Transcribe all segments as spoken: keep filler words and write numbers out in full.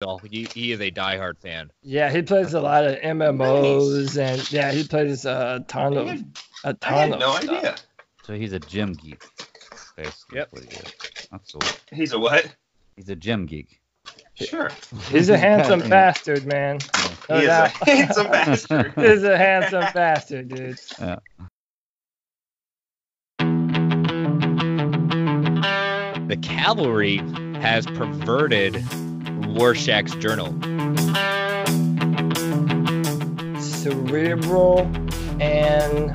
Well, he, he is a diehard fan. Yeah, he plays a lot of M M Os, nice. and yeah, he plays a ton of had, a ton I had of no stuff. idea. So he's a gym geek, basically. Yep. That's cool. He's a what? He's a gym geek. Sure. He's a handsome bastard, man. No he doubt. is a handsome bastard. He's a handsome bastard, dude. Yeah. The cavalry has perverted Rorschach's journal. Cerebral and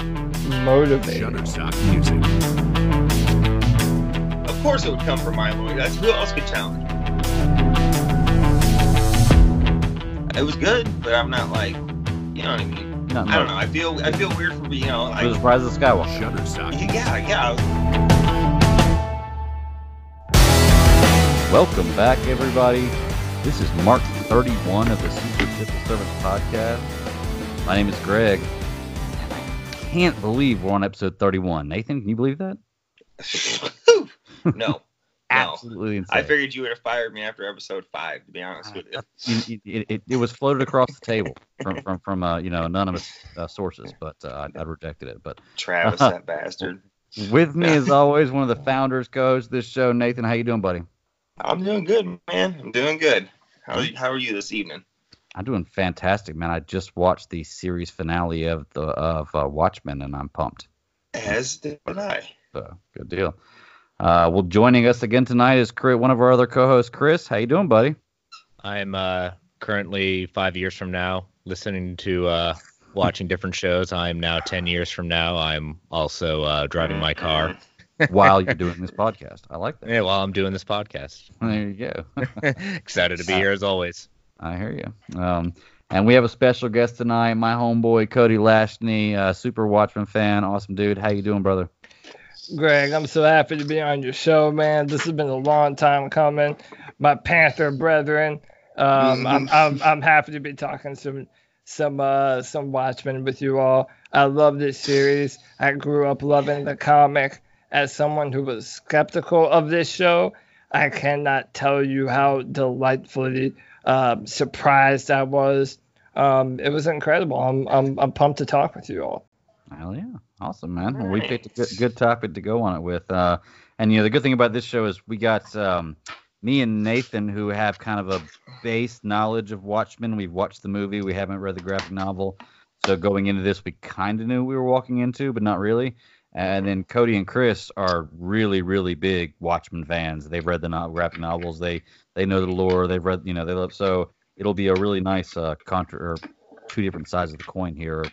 motivated. Shutterstock music. Of course it would come from my lawyer. That's who else could challenge me. It was good, but I'm not like, you know what I mean? Not I don't much. know. I feel I feel weird for being, you know. Like, the Rise of Skywalker. Shutterstock. Yeah, yeah. Welcome back, everybody. This is Mark thirty-one of the Super Civil Service Podcast. My name is Greg, and I can't believe we're on episode thirty-one. Nathan, can you believe that? No. Absolutely no. Insane. I figured you would have fired me after episode five, to be honest with you. It, it, it was floated across the table from, from, from uh, you know, anonymous uh, sources, but uh, I, I rejected it. But Travis, uh, that bastard. With me, as always, one of the founders, co-hosts of this show, Nathan. How you doing, buddy? I'm doing good, man. I'm doing good. How are you, how are you this evening? I'm doing fantastic, man. I just watched the series finale of the of uh, Watchmen, and I'm pumped. As did I. So, good deal. Uh, well, joining us again tonight is Chris, one of our other co-hosts, Chris. How you doing, buddy? I'm uh, currently five years from now listening to uh, watching different shows. I'm now ten years from now. I'm also uh, driving my car. While you're doing this podcast. I like that. Yeah, while I'm doing this podcast. There you go. Excited to be here as always. I hear you. Um, and we have a special guest tonight, my homeboy, Cody Lashney, uh, super Watchmen fan, awesome dude. How you doing, brother? Greg, I'm so happy to be on your show, man. This has been a long time coming. My Panther brethren, um, I'm, I'm, I'm happy to be talking some some uh, some Watchmen with you all. I love this series. I grew up loving the comic. As someone who was skeptical of this show, I cannot tell you how delightfully uh, surprised I was. Um, it was incredible. I'm, I'm I'm pumped to talk with you all. Hell yeah. Awesome, man. Nice. Well, we picked a good, good topic to go on it with. Uh, and, you know, the good thing about this show is we got um, me and Nathan, who have kind of a base knowledge of Watchmen. We've watched the movie. We haven't read the graphic novel. So going into this, we kind of knew we were walking into, but not really. And then Cody and Chris are really, really big Watchmen fans. They've read the no- graphic novels. They they know the lore. They've read, you know, they love. So it'll be a really nice uh, contra or two different sides of the coin here.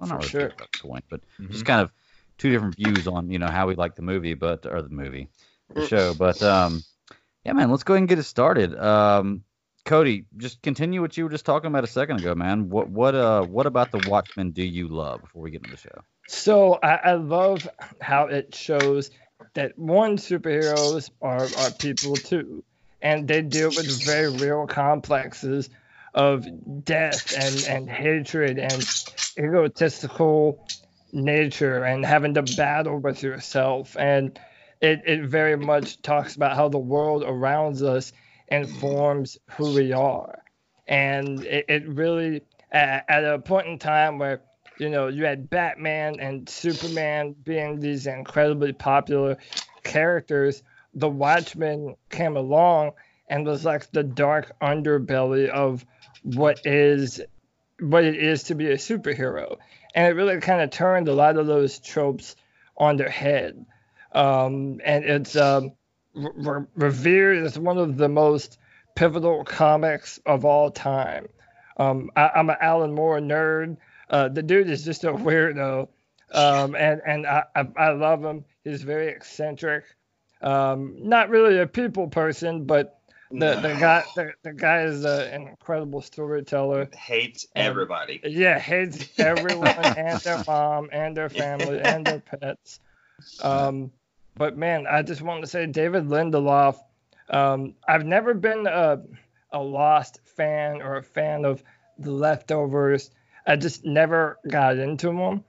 Well, not really sure. About the coin, but mm-hmm. just kind of two different views on, you know, how we like the movie, but or the movie, the show. But um, yeah, man, let's go ahead and get it started. Um, Cody, just continue what you were just talking about a second ago, man. What what uh what about the Watchmen do you love? Before we get into the show. So I, I love how it shows that, one, superheroes are, are people too, and they deal with very real complexes of death and, and hatred and egotistical nature and having to battle with yourself. And it, it very much talks about how the world around us informs who we are. And it, it really, at, at a point in time where, you know, you had Batman and Superman being these incredibly popular characters, the Watchmen came along and was like the dark underbelly of what is what it is to be a superhero. And it really kind of turned a lot of those tropes on their head. Um, and it's um, re- revered as one of the most pivotal comics of all time. Um, I- I'm an Alan Moore nerd. Uh, the dude is just a weirdo, um, and, and I, I, I love him. He's very eccentric. Um, not really a people person, but the, no. the guy the, the guy is a, an incredible storyteller. Hates and, everybody. Yeah, hates everyone and their mom and their family and their pets. Um, but, man, I just wanted to say David Lindelof, um, I've never been a, a Lost fan or a fan of The Leftovers. I just never got into them,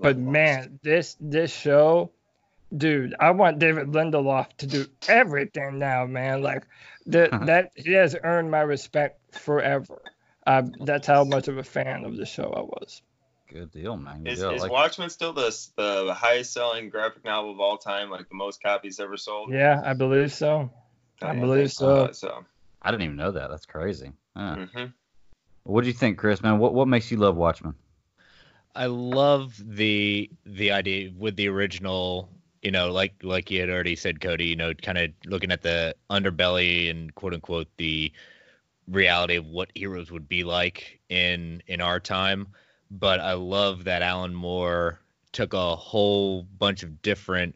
but man, this this show dude, I want David Lindelof to do everything now, man. Like that, uh-huh. that he has earned my respect forever. Uh, that's how much of a fan of the show I was. Good deal, man. Good is deal. is like, Watchmen still the, the highest selling graphic novel of all time? Like the most copies ever sold? Yeah, I believe so. I, I believe so. so. I didn't even know that. That's crazy. Huh. Mm-hmm. What do you think, Chris, man? What what makes you love Watchmen? I love the the idea with the original, you know, like like you had already said, Cody, you know, kind of looking at the underbelly and quote unquote the reality of what heroes would be like in in our time. But I love that Alan Moore took a whole bunch of different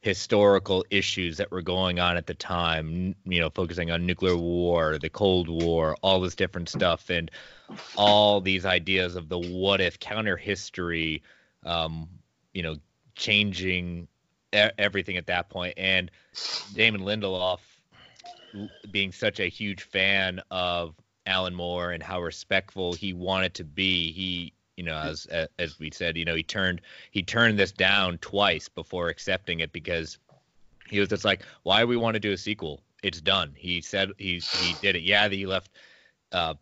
historical issues that were going on at the time, you know, focusing on nuclear war, the Cold War, all this different stuff, and all these ideas of the what if counter history, um, you know, changing e- everything at that point. And Damon Lindelof being such a huge fan of Alan Moore and how respectful he wanted to be, he, you know, as as we said, you know, he turned he turned this down twice before accepting it because he was just like, why we want to do a sequel? It's done. He said he he did it. Yeah, that he left, uh,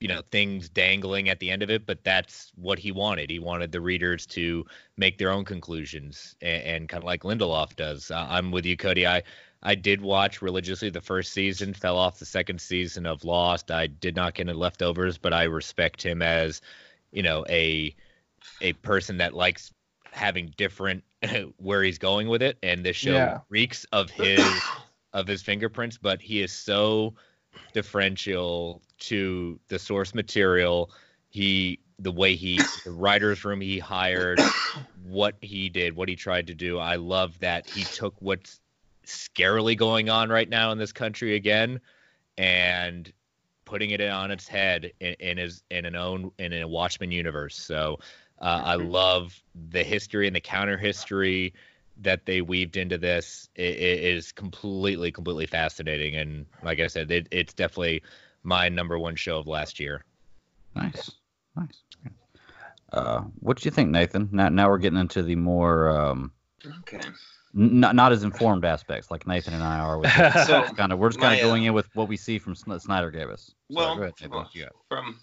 you know, things dangling at the end of it, but that's what he wanted. He wanted the readers to make their own conclusions, and, and kind of like Lindelof does. Uh, I'm with you, Cody. I I did watch religiously the first season, fell off the second season of Lost. I did not get into Leftovers, but I respect him as, you know, a a person that likes having different where he's going with it, and this show yeah. reeks of his of his fingerprints, but he is so deferential to the source material. He the way he the writer's room he hired, what he did, what he tried to do. I love that he took what's scarily going on right now in this country again and putting it on its head in, in his in an own in a Watchmen universe. So uh, I love the history and the counter history that they weaved into this. It, it is completely, completely fascinating. And like I said, it, it's definitely my number one show of last year. Nice, nice. Uh, what do you think, Nathan? Now, now we're getting into the more um, okay. Not not as informed aspects like Nathan and I are. With so kind of we're just kind of going uh, in with what we see from Snyder gave us. So well, go ahead, Nathan, you got. From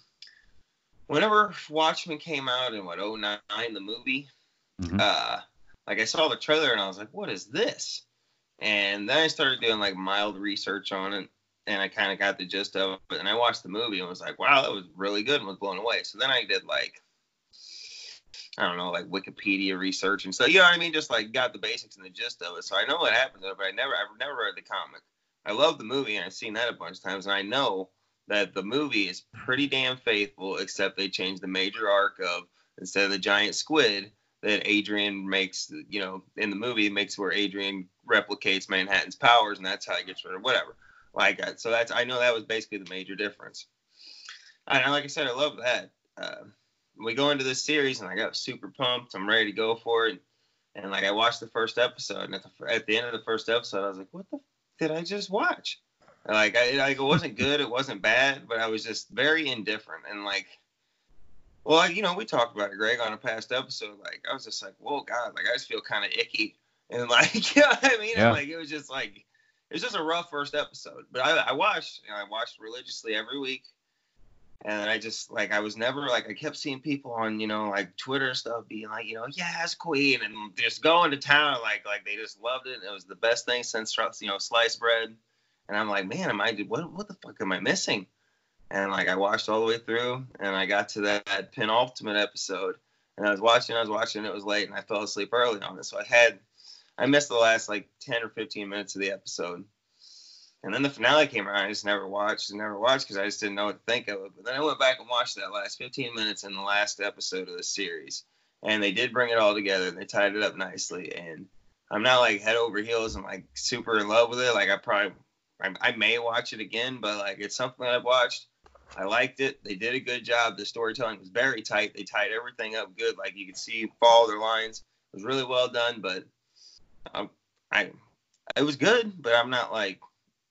whenever Watchmen came out in what oh nine the movie, mm-hmm. uh, like I saw the trailer and I was like, what is this? And then I started doing like mild research on it, and I kind of got the gist of it. And I watched the movie and was like, wow, that was really good, and was blown away. So then I did like. I don't know, like Wikipedia research and stuff. You know what I mean? Just like got the basics and the gist of it. So I know what happens, but I never, I've never read the comic. I love the movie, and I've seen that a bunch of times. And I know that the movie is pretty damn faithful, except they changed the major arc of instead of the giant squid that Adrian makes, you know, in the movie makes where Adrian replicates Manhattan's powers, and that's how he gets rid of whatever. Like so, that's I know that was basically the major difference. And like I said, I love that. Uh, We go into this series, and I got super pumped. I'm ready to go for it. And, like, I watched the first episode, and at the, at the end of the first episode, I was like, what the f- did I just watch? And like, I, like, it wasn't good. It wasn't bad, but I was just very indifferent. And, like, well, you know, we talked about it, Greg, on a past episode. Like, I was just like, whoa, God, like, I just feel kind of icky. And, like, you know what I mean? Yeah. And, like, it was just, like, it was just a rough first episode. But I, I watched, and I watched religiously every week. And I just, like, I was never, like, I kept seeing people on, you know, like, Twitter and stuff being like, you know, yes, Queen, and just going to town, like, like they just loved it. And it was the best thing since, you know, sliced bread. And I'm like, man, am I, what what the fuck am I missing? And, like, I watched all the way through, and I got to that, that penultimate episode, and I was watching, I was watching, it was late, and I fell asleep early on it. So I had, I missed the last, like, ten or fifteen minutes of the episode. And then the finale came around. I just never watched and never watched because I just didn't know what to think of it. But then I went back and watched that last fifteen minutes in the last episode of the series. And they did bring it all together. They tied it up nicely. And I'm not like head over heels. I'm like super in love with it. Like I probably, I, I may watch it again, but like it's something that I've watched. I liked it. They did a good job. The storytelling was very tight. They tied everything up good. Like you could see all their lines. It was really well done, but I, I it was good, but I'm not like,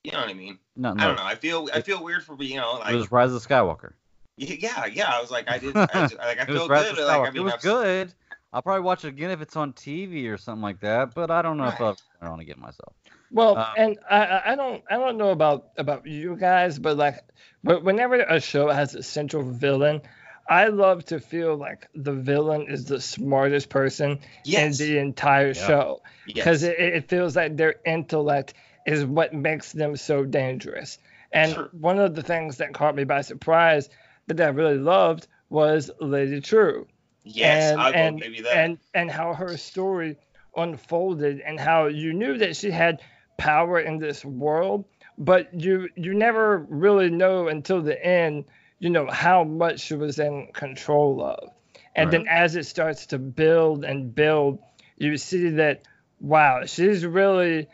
you know what I mean? No, no. I don't know. I feel I feel weird for, you know, like it was Rise of Skywalker. Yeah, yeah. I was like, I didn't. I just, like I feel good. Like, I mean, it was I've, good. I'll probably watch it again if it's on T V or something like that, but I don't know if I want to get myself. Well, um, and I, I don't, I don't know about about you guys, but like, but whenever a show has a central villain, I love to feel like the villain is the smartest person yes. in the entire yeah. show, because yes. it, it feels like their intellect is what makes them so dangerous. And sure. one of the things that caught me by surprise that I really loved was Lady Trieu. Yes, and, I will and, give you that. And, and how her story unfolded, and how you knew that she had power in this world, but you you never really know until the end, you know, how much she was in control of. And right. then as it starts to build and build, you see that, wow, she's really,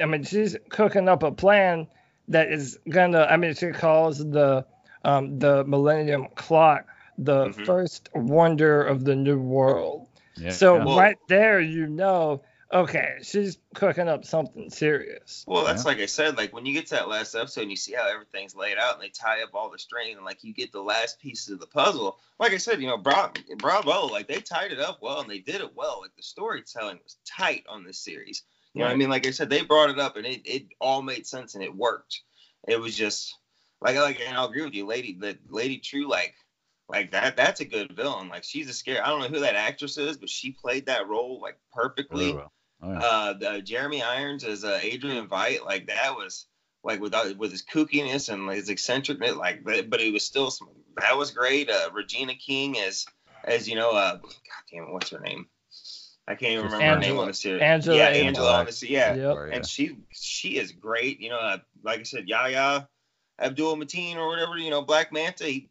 I mean, she's cooking up a plan that is going to, I mean, she calls the um, the Millennium Clock the mm-hmm. first wonder of the new world. Yeah, so yeah. Well, right there, you know, okay, she's cooking up something serious. Well, that's yeah. like I said, like when you get to that last episode and you see how everything's laid out and they tie up all the strings and like you get the last pieces of the puzzle. Like I said, you know, bra- bravo, like they tied it up well and they did it well. Like the storytelling was tight on this series. You right. know what I mean? Like I said, they brought it up and it, it all made sense and it worked. It was just like, like, and I'll agree with you, Lady, the Lady Trieu, like, Like, that that's a good villain. Like, she's a scary... I don't know who that actress is, but she played that role, like, perfectly. Oh, oh, yeah. uh, the, Jeremy Irons as uh, Adrian Veidt. Like, that was... Like, with, with his kookiness and his eccentricness, like... But, but it was still... Some, that was great. Uh, Regina King as, as you know... Uh, God damn it, what's her name? I can't even remember Angela, her name on the series. Angela Yeah, Abar. Angela, obviously, yeah. Yep. And yeah. she she is great. You know, uh, like I said, Yahya Abdul-Mateen or whatever, you know, Black Manta... He,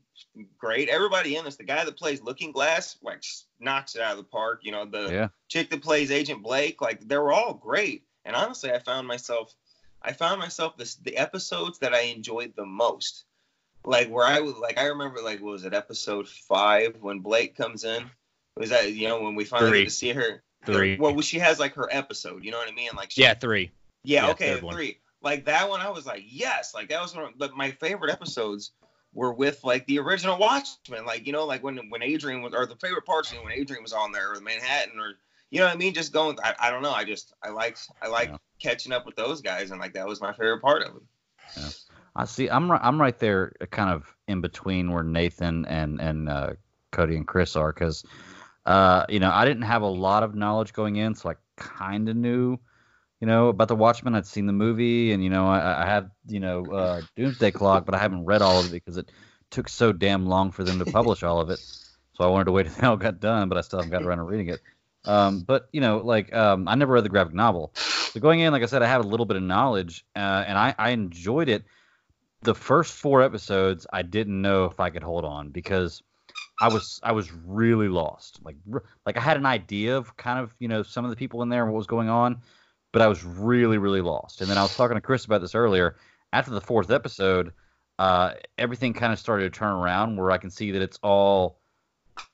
great. Everybody in this. The guy that plays Looking Glass, like, knocks it out of the park. You know, the yeah. chick that plays Agent Blake, like, they were all great. And honestly, I found myself, I found myself this the episodes that I enjoyed the most, like where I was, like I remember, like what was it, episode five when Blake comes in? Was that you know when we finally three. get to see her? Three. Well, she has like her episode. You know what I mean? Like she, yeah, three. Yeah, yeah okay, three. Like that one, I was like, yes, like that was one of my favorite episodes. Were with like the original Watchmen, like you know, like when when Adrian was, or the favorite parts when Adrian was on there, or the Manhattan, or you know what I mean, just going. I, I don't know. I just I liked I liked yeah. catching up with those guys, and like that was my favorite part of it. Yeah. I see. I'm I'm right there, kind of in between where Nathan and and uh, Cody and Chris are, because uh, you know I didn't have a lot of knowledge going in, so I kind of knew. You know, about the Watchmen, I'd seen the movie, and, you know, I, I had, you know, uh, Doomsday Clock, but I haven't read all of it because it took so damn long for them to publish all of it. So I wanted to wait until it all got done, but I still haven't got around to reading it. Um, but, you know, like, um, I never read the graphic novel. So going in, like I said, I had a little bit of knowledge, uh, and I, I enjoyed it. The first four episodes, I didn't know if I could hold on because I was I was really lost. Like, like I had an idea of kind of, you know, some of the people in there and what was going on. But I was really, really lost. And then I was talking to Chris about this earlier. After the fourth episode, uh, everything kind of started to turn around where I can see that it's all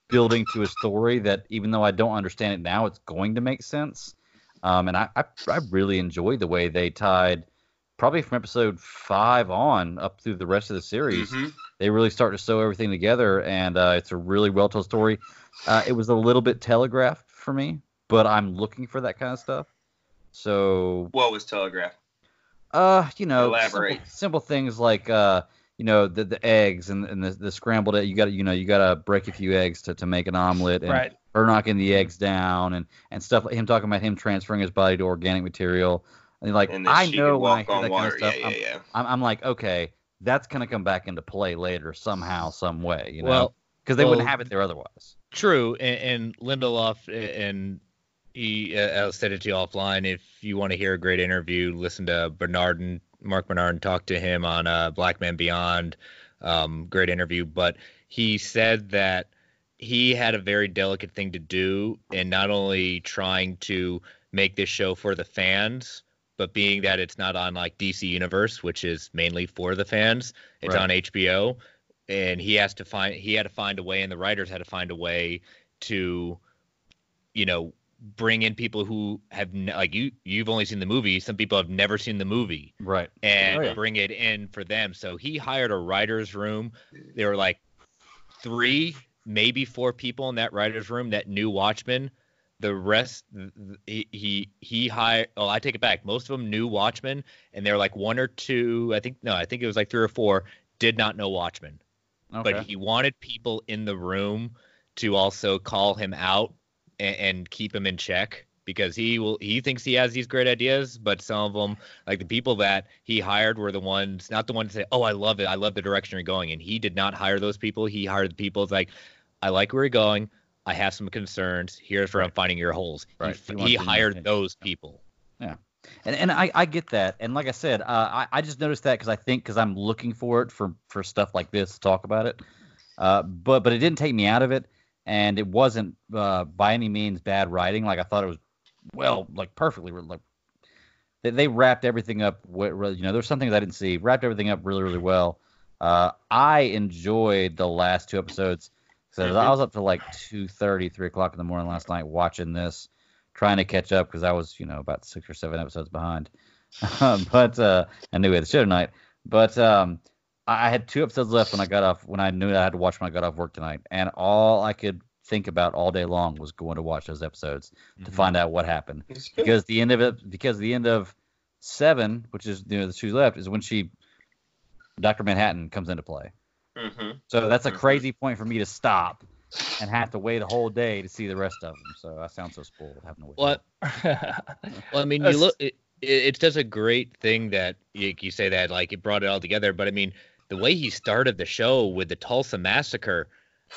building to a story that even though I don't understand it now, it's going to make sense. Um, and I, I, I really enjoyed the way they tied probably from episode five on up through the rest of the series. Mm-hmm. They really start to sew everything together. And uh, it's a really well-told story. Uh, it was a little bit telegraphed for me, but I'm looking for that kind of stuff. So what was telegraph? Uh, you know, elaborate simple, simple things like uh, you know, the the eggs and and the, the scrambled egg. You got to you know you got to break a few eggs to, to make an omelet, and right. her knocking the eggs down and, and stuff. Him talking about him transferring his body to organic material. And like and I know when I hear that water. kind of stuff, yeah, yeah, yeah. I'm, I'm I'm like, okay, that's gonna come back into play later somehow, some way, you well, know, because they well, wouldn't have it there otherwise. True, and, and Lindelof and. He, uh, I'll send it to you offline. If you want to hear a great interview, listen to Bernard and Mark Bernard talk to him on uh, Black Man Beyond. Um, great interview. But he said that he had a very delicate thing to do in not only trying to make this show for the fans, but being that it's not on like D C Universe, which is mainly for the fans, it's right. on H B O, and he has to find he had to find a way, and the writers had to find a way to, you know. Bring in people who have like you you've only seen the movie. Some people have never seen the movie, right? And oh, yeah. bring it in for them. So he hired a writer's room. There were like three maybe four people in that writer's room that knew Watchmen. The rest, he he, he hired, oh, I take it back. Most of them knew Watchmen, and they're like one or two, I think, no, I think it was like three or four, did not know Watchmen. Okay. But he wanted people in the room to also call him out and, and keep him in check, because he will. He thinks he has these great ideas, but some of them, like the people that he hired were the ones, not the ones that say, oh, I love it. I love the direction you're going. And he did not hire those people. He hired the people like, I like where you're going. I have some concerns. Here's where right. I'm finding your holes. Right. He, he, he hired those people. Yeah. And and I, I get that. And like I said, uh, I, I just noticed that because I think because I'm looking for it for, for stuff like this to talk about it. Uh, but, but it didn't take me out of it. And it wasn't uh, by any means bad writing. Like I thought it was. Well, like perfectly, like they, they wrapped everything up. You know, there's some things I didn't see. Wrapped everything up really, really well. Uh, I enjoyed the last two episodes. So I was up to like two thirty, three o'clock in the morning last night watching this, trying to catch up because I was, you know, about six or seven episodes behind. but uh, I knew we had the show tonight. But um, I had two episodes left when I got off. When I knew I had to watch when I got off work tonight, and all I could think about all day long was going to watch those episodes mm-hmm. to find out what happened, because the end of it, because the end of seven, which is, you know, the two left, is when she, Doctor Manhattan comes into play. Mm-hmm. So that's a crazy point for me to stop and have to wait a whole day to see the rest of them. So I sound so spoiled having to wait. Well, well I mean, you look, it, it's just a great thing that you, you say that, like it brought it all together. But I mean, the way he started the show with the Tulsa massacre.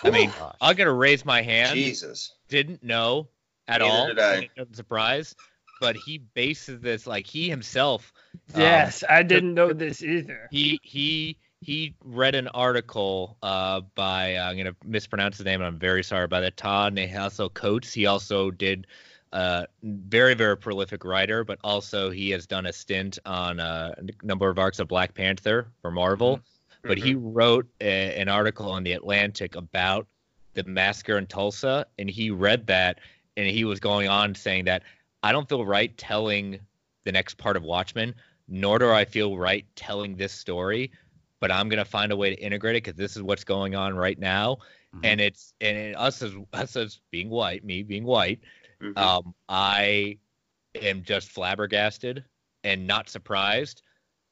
I mean, oh, I'm going to raise my hand. Jesus. Didn't know at Neither all. Did I. Surprise. But he bases this, like he himself. Yes, um, I didn't know this either. He he he read an article uh, by, uh, I'm going to mispronounce his name, and I'm very sorry about that, Todd Nehasel Coates. He also did, uh, very, very prolific writer, but also he has done a stint on uh, a number of arcs of Black Panther for Marvel. Mm-hmm. But he wrote a, an article on The Atlantic about the massacre in Tulsa, and he read that, and he was going on saying that, I don't feel right telling the next part of Watchmen, nor do I feel right telling this story, but I'm going to find a way to integrate it because this is what's going on right now. Mm-hmm. And it's and it, us, as, us as being white, me being white, mm-hmm. um, I am just flabbergasted and not surprised.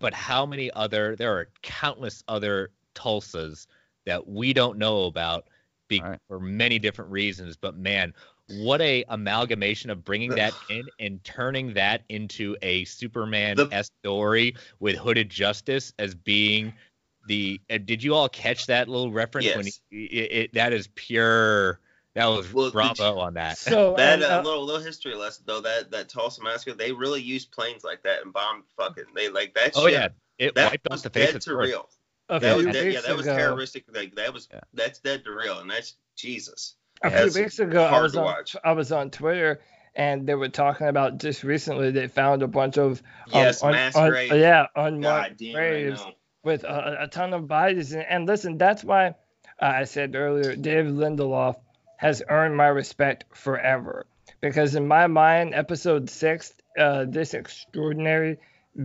But how many other, there are countless other Tulsas that we don't know about be, right. for many different reasons. But man, what a amalgamation of bringing that in and turning that into a Superman-esque story with Hooded Justice as being the, uh, did you all catch that little reference? Yes. When he, it, it, that is pure, that was well, bravo you, on that. So that uh, uh, little little history lesson though, that that Tulsa massacre, they really used planes like that and bombed fucking they like that. Oh shit, yeah, it that wiped off the face of to real. Okay, that was, that, yeah, that was ago, terroristic. Like that was yeah. that's dead to real, and that's Jesus. A few that's weeks ago, I was on watch. I was on Twitter, and they were talking about just recently they found a bunch of um, yes, un, mass un, graves. Yeah, unmarked graves with a, a ton of bodies. And, and listen, that's why uh, I said earlier, David Lindelof has earned my respect forever, because in my mind, episode six, uh, this extraordinary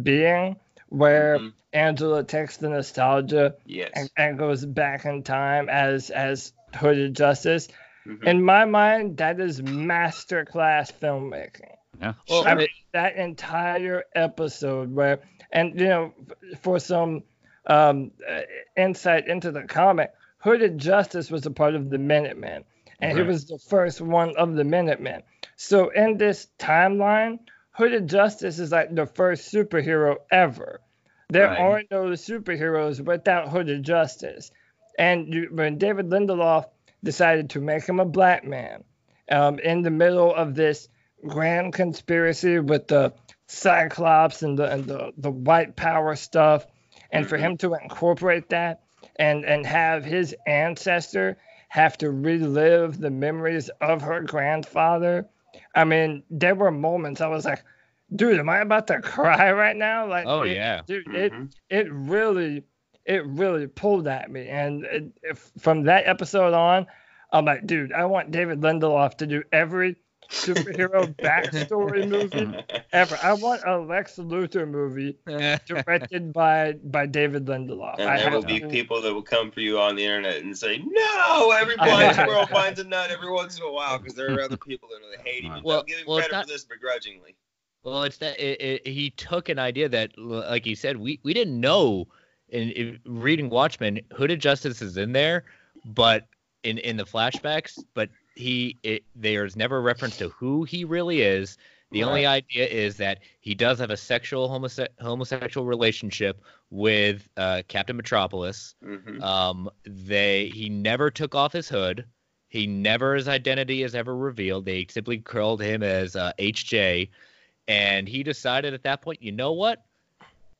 being where mm-hmm. Angela takes the nostalgia yes. and, and goes back in time as as Hooded Justice. Mm-hmm. In my mind, that is masterclass filmmaking. Yeah, well, I mean, that entire episode where, and you know, for some um, insight into the comic, Hooded Justice was a part of the Minutemen. And right. he was the first one of the Minutemen. So in this timeline, Hooded Justice is like the first superhero ever. There right. are no superheroes without Hooded Justice. And you, when David Lindelof decided to make him a black man, um, in the middle of this grand conspiracy with the Cyclops and the and the, the white power stuff, and mm-hmm. for him to incorporate that and, and have his ancestor have to relive the memories of her grandfather. I mean, there were moments I was like, dude, am I about to cry right now? Like, oh, it, yeah. Dude, mm-hmm. it, it really, it really pulled at me. And it, it, from that episode on, I'm like, dude, I want David Lindelof to do every superhero backstory movie ever. I want a Lex Luthor movie directed by by David Lindelof. And I there will be to... people that will come for you on the internet and say, no, every blind squirrel finds a nut every once in a while, because there are other people that really hate him. Well, I'm giving well, credit not... for this begrudgingly. Well, it's that it, it, he took an idea that, like you said, we, we didn't know in, in reading Watchmen, Hooded Justice is in there, but in, in the flashbacks, but he it, there's never reference to who he really is. The right. only idea is that he does have a sexual homose- homosexual relationship with uh, Captain Metropolis. Mm-hmm. Um, they he never took off his hood. He never his identity is ever revealed. They simply curled him as uh, H J. And he decided at that point, you know what?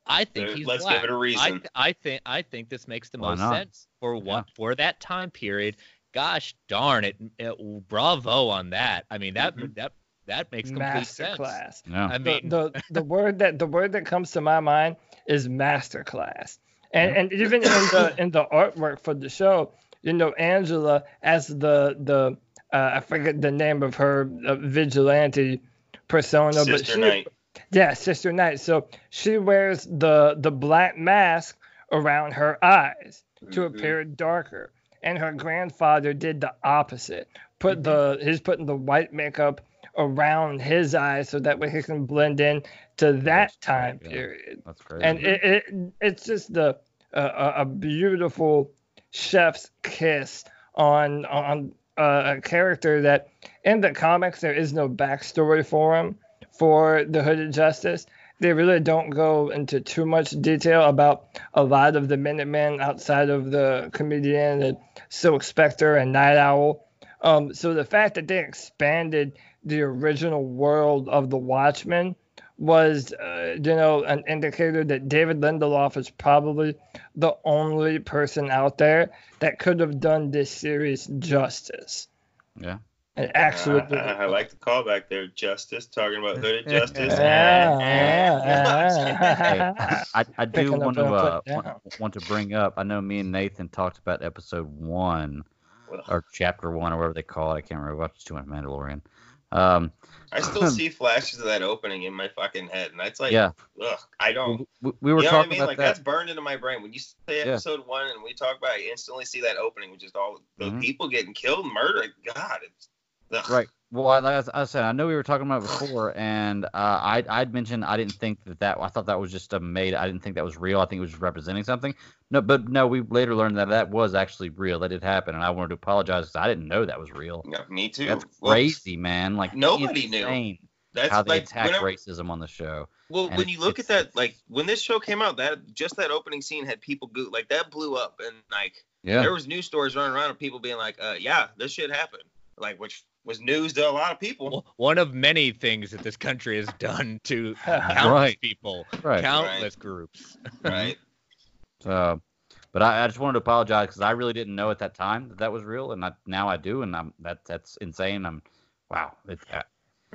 I think so, he's let's black. Give it a reason. I, th- I think I think this makes the Why most not? sense for yeah. what for that time period. Gosh darn it, it bravo on that. I mean that mm-hmm. that that makes complete masterclass. sense. Yeah. I mean the, the the word that the word that comes to my mind is masterclass. And yeah. and even in the in the artwork for the show, you know, Angela as the the uh, I forget the name of her uh, vigilante persona, Sister but she, Knight. yeah, Sister Knight. So she wears the the black mask around her eyes mm-hmm. to appear darker, and her grandfather did the opposite. Put mm-hmm. the he's putting the white makeup around his eyes so that way he can blend in to that That's time crazy. period. That's crazy. And it, it it's just the uh, a beautiful chef's kiss on on. Uh, a character that in the comics there is no backstory for him, for the Hooded Justice. They really don't go into too much detail about a lot of the Minutemen outside of the Comedian and Silk Spectre and Night Owl. Um, so the fact that they expanded the original world of the Watchmen was, uh, you know, an indicator that David Lindelof is probably the only person out there that could have done this series justice. Yeah. And actually, uh, I, I like the callback there, Justice, talking about Hooded Justice. I, I do want to uh, want, want to bring up, I know me and Nathan talked about episode one, well, or chapter one, or whatever they call it. I can't remember. I watched too much Mandalorian. Um, I still see flashes of that opening in my fucking head, and it's like, yeah. ugh, I don't. We, we were you know talking what I mean? About like that. That's burned into my brain. When you say episode yeah. one and we talk about it, I instantly see that opening with just all the mm-hmm. people getting killed, murdered. God, it's ugh. Right. Well, I, like I said, I know we were talking about it before, and uh, I, I'd mentioned I didn't think that that. I thought that was just a made. I didn't think that was real. I think it was just representing something. No, but no, we later learned that that was actually real. That did happen, and I wanted to apologize because I didn't know that was real. No, me too. That's crazy, well, man. Like nobody knew. That's how they like, attack whenever, racism on the show. Well, and when it, you look at that, like when this show came out, that just that opening scene had people go like that blew up, and like yeah. there was news stories running around of people being like, uh, "Yeah, this shit happened," like which. was news to a lot of people. Well, one of many things that this country has done to countless right. people, right. countless right. groups. Right. So, but I, I just wanted to apologize because I really didn't know at that time that that was real, and I, now I do, and I'm that that's insane. I'm, wow, it I,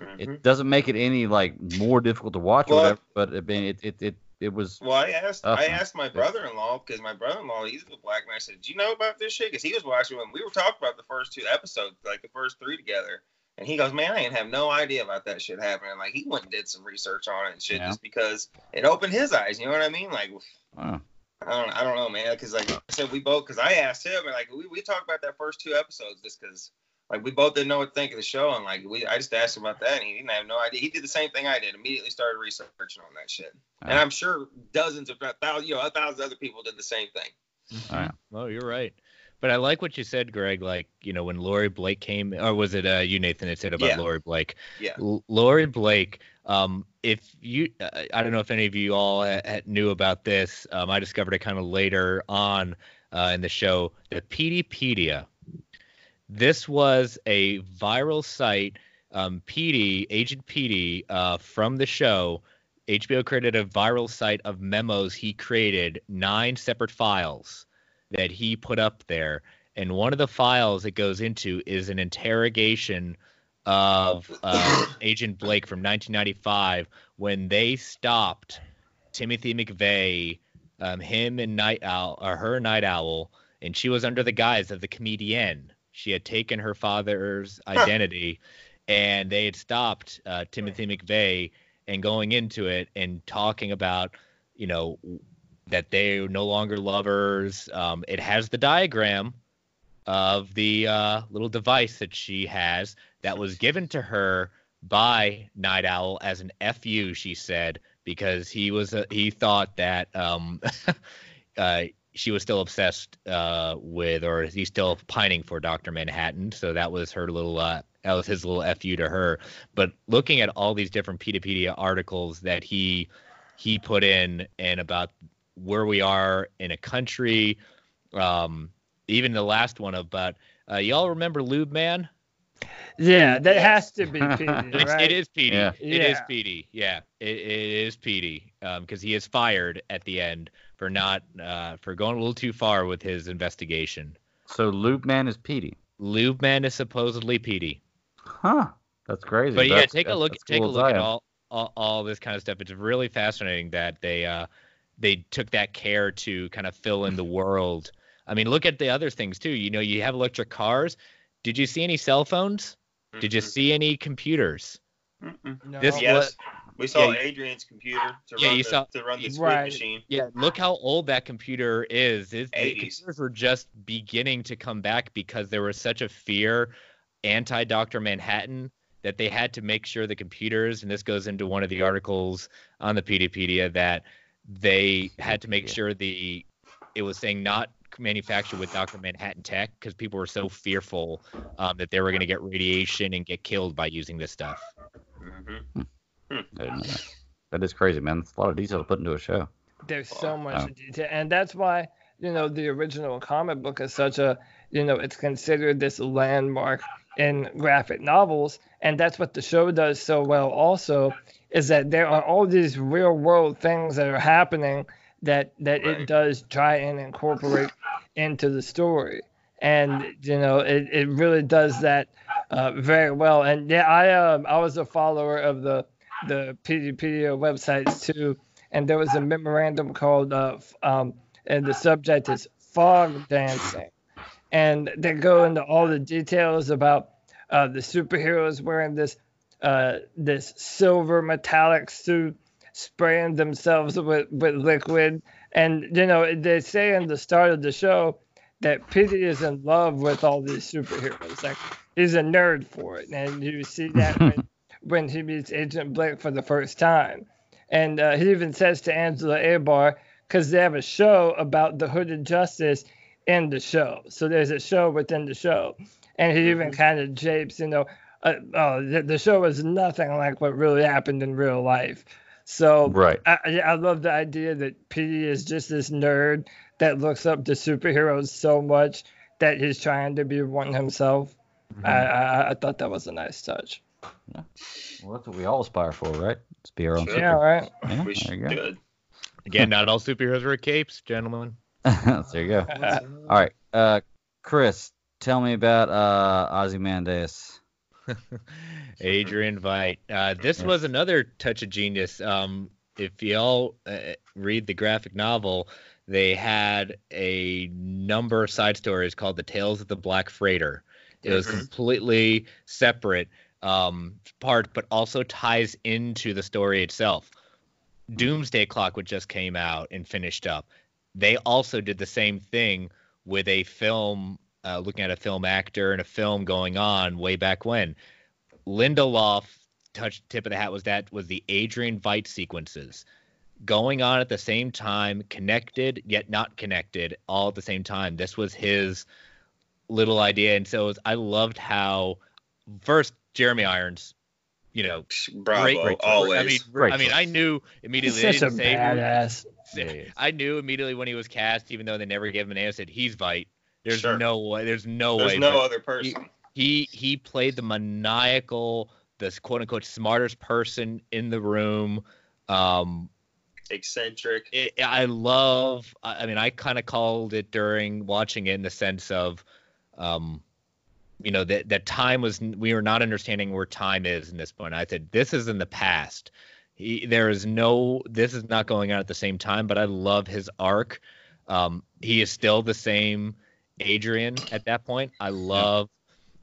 mm-hmm. it doesn't make it any like more difficult to watch well, or whatever, but it it it it, it was. Well, I asked tough. I asked my brother-in-law because my brother-in-law he's a black man. I said, "Do you know about this shit?" Because he was watching when we were talking about the first two episodes, like the first three together. And he goes, man, I ain't have no idea about that shit happening. Like, he went and did some research on it and shit yeah. just because it opened his eyes. You know what I mean? Like, wow. I don't I don't know, man. Because, like I said, we both, because I asked him, and, like, we, we talked about that first two episodes just because, like, we both didn't know what to think of the show. And, like, we I just asked him about that, and he didn't have no idea. He did the same thing I did, immediately started researching on that shit. All and right. I'm sure dozens, if not thousands, you know, thousands of other people did the same thing. All right. Well, you're right. But I like what you said, Greg, like, you know, when Laurie Blake came, or was it uh, you, Nathan, that said about yeah. Laurie Blake? Yeah. L- Laurie Blake, um, if you, uh, I don't know if any of you all ha- knew about this. Um, I discovered it kind of later on uh, in the show, the Peteypedia. This was a viral site, um, Petey, Agent Petey uh, from the show. H B O created a viral site of memos he created, nine separate files that he put up there, and one of the files it goes into is an interrogation of uh, Agent Blake from nineteen ninety-five when they stopped Timothy McVeigh, um, him and Night Owl, or her Night Owl, and she was under the guise of the Comedian. She had taken her father's identity, and they had stopped uh, Timothy McVeigh and going into it and talking about, you know, that they're no longer lovers. Um, it has the diagram of the uh, little device that she has that was given to her by Night Owl as an F U, she said, because he was uh, he thought that um, uh, she was still obsessed uh, with, or he's still pining for Doctor Manhattan. So that was her little uh, that was his little F U to her. But looking at all these different Peteypedia articles that he he put in and about where we are in a country, um, even the last one about uh, y'all remember Lube Man? Yeah, that has to be Petey, right? It is Petey. Yeah. It yeah. is Petey. Yeah, it, it is Petey because um, he is fired at the end for not uh, for going a little too far with his investigation. So Lube Man is Petey. Lube Man is supposedly Petey. Huh? That's crazy. But that's, yeah, take a look. Take cool a look at all, all all this kind of stuff. It's really fascinating that they uh, they took that care to kind of fill in the world. I mean, look at the other things too. You know, you have electric cars. Did you see any cell phones? Mm-hmm. Did you see any computers? No. This yes. What, we saw yeah, Adrian's computer to yeah, run, you the, saw, to run the squid right. machine. Yeah, look how old that computer is. It's, the computers were just beginning to come back because there was such a fear anti-Doctor Manhattan that they had to make sure the computers, and this goes into one of the articles on the Peteypedia, that they had to make sure the it was saying not manufactured with Doctor Manhattan tech because people were so fearful um, that they were going to get radiation and get killed by using this stuff. Mm-hmm. That. that is crazy, man. That's a lot of detail to put into a show. There's so much oh. detail, and that's why, you know, the original comic book is such a, you know, it's considered this landmark in graphic novels, and that's what the show does so well also, is that there are all these real world things that are happening that that right. it does try and incorporate into the story. And, you know, it, it really does that uh, very well. And, yeah, I um, I was a follower of the, the Peteypedia websites, too. And there was a memorandum called, uh, um, and the subject is fog dancing. And they go into all the details about uh, the superheroes wearing this uh, this silver metallic suit, spraying themselves with, with liquid. And, you know, they say in the start of the show that Petey is in love with all these superheroes. Like, he's a nerd for it. And you see that when, when he meets Agent Blake for the first time. And uh, he even says to Angela Abar, because they have a show about the Hooded Justice in the show. So there's a show within the show. And he even kind of japes, you know, uh, oh, the, the show is nothing like what really happened in real life. So right. I, I love the idea that Petey is just this nerd that looks up to superheroes so much that he's trying to be one himself. Mm-hmm. I, I I thought that was a nice touch. Yeah. Well, that's what we all aspire for, right? Let's be our own sure. superheroes. Yeah, right. Yeah, we should go. Good. Again, not all superheroes wear capes, gentlemen. There you go. All right. Uh, Chris, tell me about uh, Ozymandias. Adrian Veidt. Uh, this was another touch of genius. Um, if y'all uh, read the graphic novel, they had a number of side stories called The Tales of the Black Freighter. It was completely separate um, part, but also ties into the story itself. Doomsday Clock, which just came out and finished up, they also did the same thing with a film. Uh, looking at a film actor and a film going on way back when. Lindelof, touch tip of the hat, was that was the Adrian Veidt sequences going on at the same time, connected yet not connected, all at the same time. This was his little idea, and so it was, I loved how first Jeremy Irons, you know, bravo, great, great always. I mean, great I mean, I knew immediately. He's such a badass. Him. I knew immediately when he was cast, even though they never gave him an answer. He's Veidt. There's sure. no way. There's no there's way. There's no other person. He, he he played the maniacal, the quote unquote smartest person in the room. Um, Eccentric. It, I love. I mean, I kind of called it during watching it in the sense of, um, you know, that that time was we were not understanding where time is in this point. I said this is in the past. He, there is no. This is not going on at the same time. But I love his arc. Um, he is still the same Adrian at that point. I love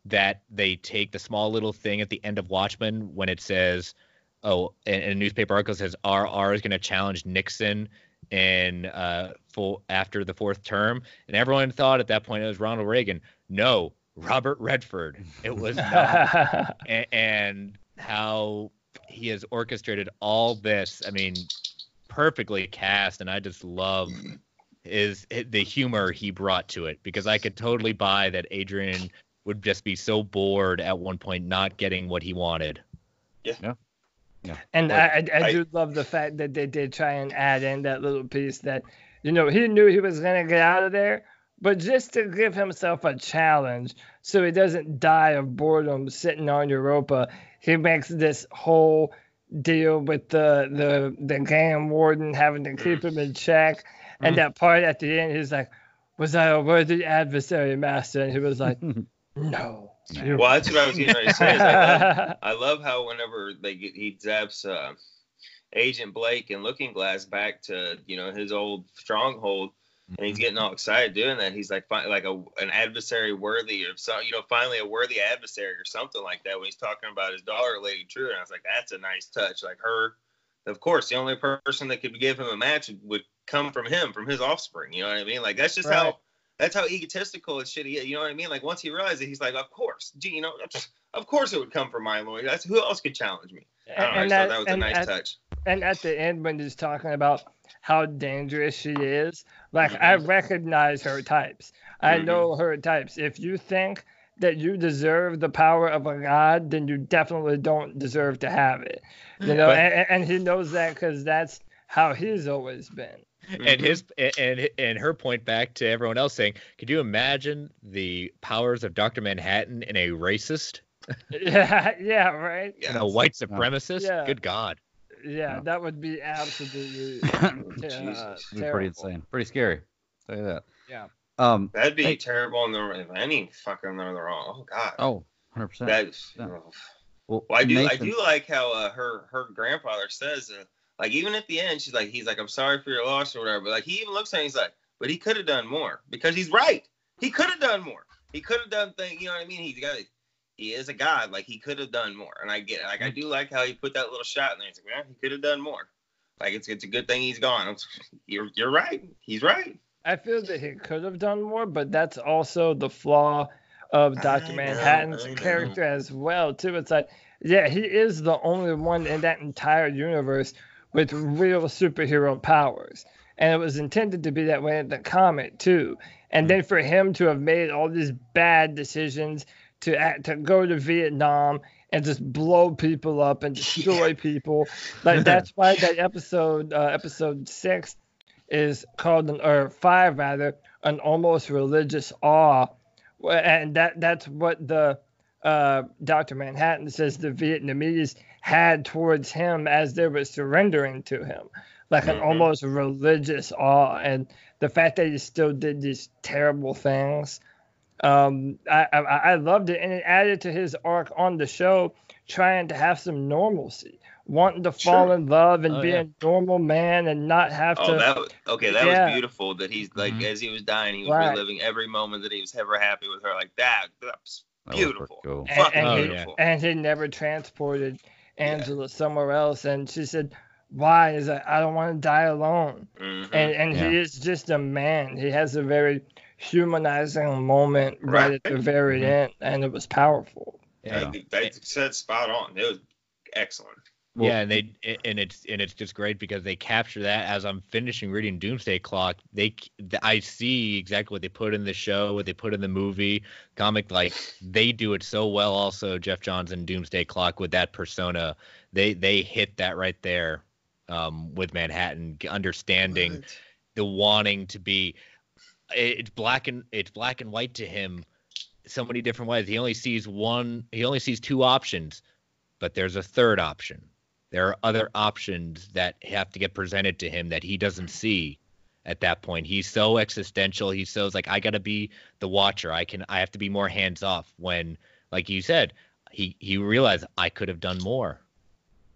that they take the small little thing at the end of Watchmen when it says, oh, and a newspaper article says R R is going to challenge Nixon in uh, full after the fourth term. And everyone thought at that point it was Ronald Reagan. No, Robert Redford. It was not. and, and how he has orchestrated all this. I mean, perfectly cast. And I just love is the humor he brought to it, because I could totally buy that Adrian would just be so bored at one point, not getting what he wanted. Yeah. Yeah. Yeah. And like, I, I, I do I, love the fact that they did try and add in that little piece that, you know, he knew he was going to get out of there, but just to give himself a challenge so he doesn't die of boredom sitting on Europa, he makes this whole deal with the the, the gang warden having to keep him in check. And that part at the end, he's like, was I a worthy adversary, master? And he was like, no. Well, that's what I was getting ready to say. Is I, love, I love how whenever they get, he zaps uh, Agent Blake and Looking Glass back to, you know, his old stronghold, and he's getting all excited doing that. He's like, like a an adversary worthy or something, you know, finally a worthy adversary or something like that. When he's talking about his daughter, Lady Trieu, and I was like, that's a nice touch. Like her, of course, the only person that could give him a match would come from him, from his offspring. You know what I mean? Like that's just right. how. That's how egotistical and shit he is. You know what I mean? Like, once he realized it, he's like, of course. Gee, you know, of course it would come from my lawyer. That's, who else could challenge me? I don't and know. I that, thought that was a nice at, touch. And at the end, when he's talking about how dangerous she is, like, mm-hmm. I recognize her types. I mm-hmm. know her types. If you think that you deserve the power of a god, then you definitely don't deserve to have it. You know, but, and, and he knows that because that's how he's always been. Mm-hmm. And his and and her point back to everyone else saying, could you imagine the powers of Doctor Manhattan in a racist? Yeah, yeah, right. And a white supremacist? Yeah. Good God. Yeah, no. That would be absolutely uh, Jesus. Be pretty insane. Pretty scary. I'll tell you that. Yeah. Um, That'd be hey, terrible in the if any fucking they're wrong. Oh God. Oh, one hundred percent. That's well, I do Nathan. I do like how uh, her her grandfather says uh, like, even at the end, she's like, he's like, I'm sorry for your loss or whatever. But like, he even looks at him, he's like, but he could have done more, because he's right. He could have done more. He could have done things. You know what I mean? He's got, he is a god. Like, he could have done more. And I get it. Like, I do like how he put that little shot in there. He's like, well, he could have done more. Like, it's it's a good thing he's gone. I'm, you're you're right. He's right. I feel that he could have done more, but that's also the flaw of Doctor Manhattan's character as well, too. It's like, yeah, he is the only one in that entire universe with real superhero powers. And it was intended to be that way in the comic, too. And then for him to have made all these bad decisions to act, to go to Vietnam and just blow people up and destroy yeah. people. Like, that's why that episode, uh, episode six, is called, an, or five rather, an almost religious awe. And that that's what the uh, Doctor Manhattan says the Vietnamese had towards him as they were surrendering to him, like an mm-hmm. almost religious awe. And the fact that he still did these terrible things, um, I, I, I loved it. And it added to his arc on the show, trying to have some normalcy, wanting to fall sure. in love and oh, be yeah. a normal man and not have oh, to. That was, okay, that yeah. was beautiful that he's like, mm-hmm. as he was dying, he was right. reliving every moment that he was ever happy with her. Like, that, that's beautiful. That cool. and, and, oh, he, yeah. and he never transported Angela yeah. somewhere else, and she said, why? Is like, I don't want to die alone. Mm-hmm. And and yeah. he is just a man. He has a very humanizing moment right, right at the very mm-hmm. end, and it was powerful. Yeah. They, they said spot on. It was excellent. Well, yeah, and they and it's and it's just great because they capture that. As I'm finishing reading Doomsday Clock, they I see exactly what they put in the show, what they put in the movie, comic. Like, they do it so well. Also, Geoff Johns and Doomsday Clock with that persona, they they hit that right there um, with Manhattan understanding what? the wanting to be. It's black and it's black and white to him, so many different ways. He only sees one. He only sees two options, but there's a third option. There are other options that have to get presented to him that he doesn't see at that point. He's so existential. He's so like, I got to be the watcher. I can, I have to be more hands off when, like you said, he, he realized I could have done more.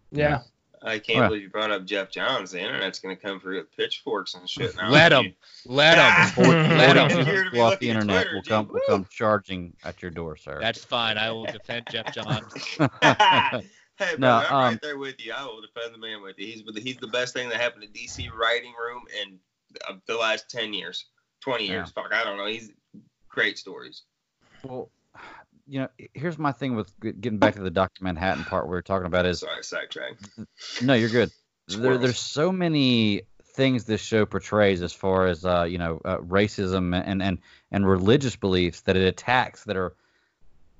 Yeah. I can't right. believe you brought up Geoff Johns. The internet's going to come through with pitchforks and shit. Now let them. Let them. Let them. Go off the internet. We'll come, we'll come charging at your door, sir. That's fine. I will defend Geoff Johns. Hey, bro, no, I'm um, right there with you. I will defend the man with you. He's, he's the best thing that happened to D C writing room in uh, the last ten years, twenty years. Yeah. Fuck, I don't know. He's great stories. Well, you know, here's my thing with getting back to the Doctor Manhattan part we were talking about is... Sorry, sidetracked. No, you're good. There, there's so many things this show portrays as far as, uh, you know, uh, racism and, and, and religious beliefs that it attacks that are...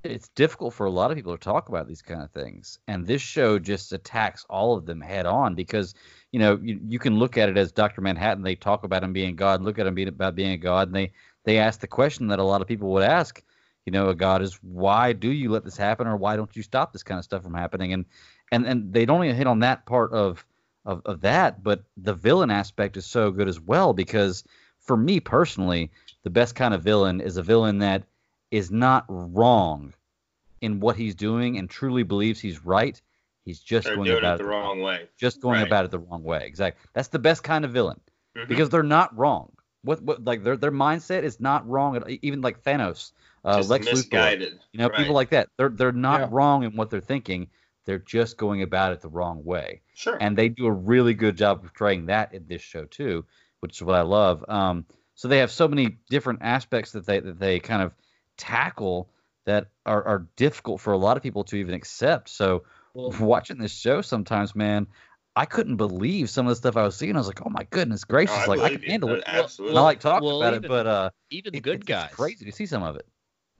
It's difficult for a lot of people to talk about these kind of things. And this show just attacks all of them head on because, you know, you, you can look at it as Doctor Manhattan. They talk about him being God, look at him being about being a God, and they, they ask the question that a lot of people would ask, you know, a God is, why do you let this happen, or why don't you stop this kind of stuff from happening? And and, and they don't even hit on that part of, of, of that, but the villain aspect is so good as well, because for me personally, the best kind of villain is a villain that is not wrong in what he's doing and truly believes he's right. He's just they're going about it the wrong way. Just going right. about it the wrong way. Exactly. That's the best kind of villain, mm-hmm. because they're not wrong. What, what like their their mindset is not wrong at, even like Thanos. Uh, just Lex misguided. Luthor, you know, right. people like that. They're they're not yeah. wrong in what they're thinking. They're just going about it the wrong way. Sure. And they do a really good job of portraying that in this show too, which is what I love. Um, so they have so many different aspects that they that they kind of tackle that are, are difficult for a lot of people to even accept. So well, watching this show sometimes, man, I couldn't believe some of the stuff I was seeing. I was like, oh my goodness gracious, oh, like I can you. handle it. Absolutely. Well, I like talking well, about even, it, but uh, even the good it, it's guys, crazy to see some of it.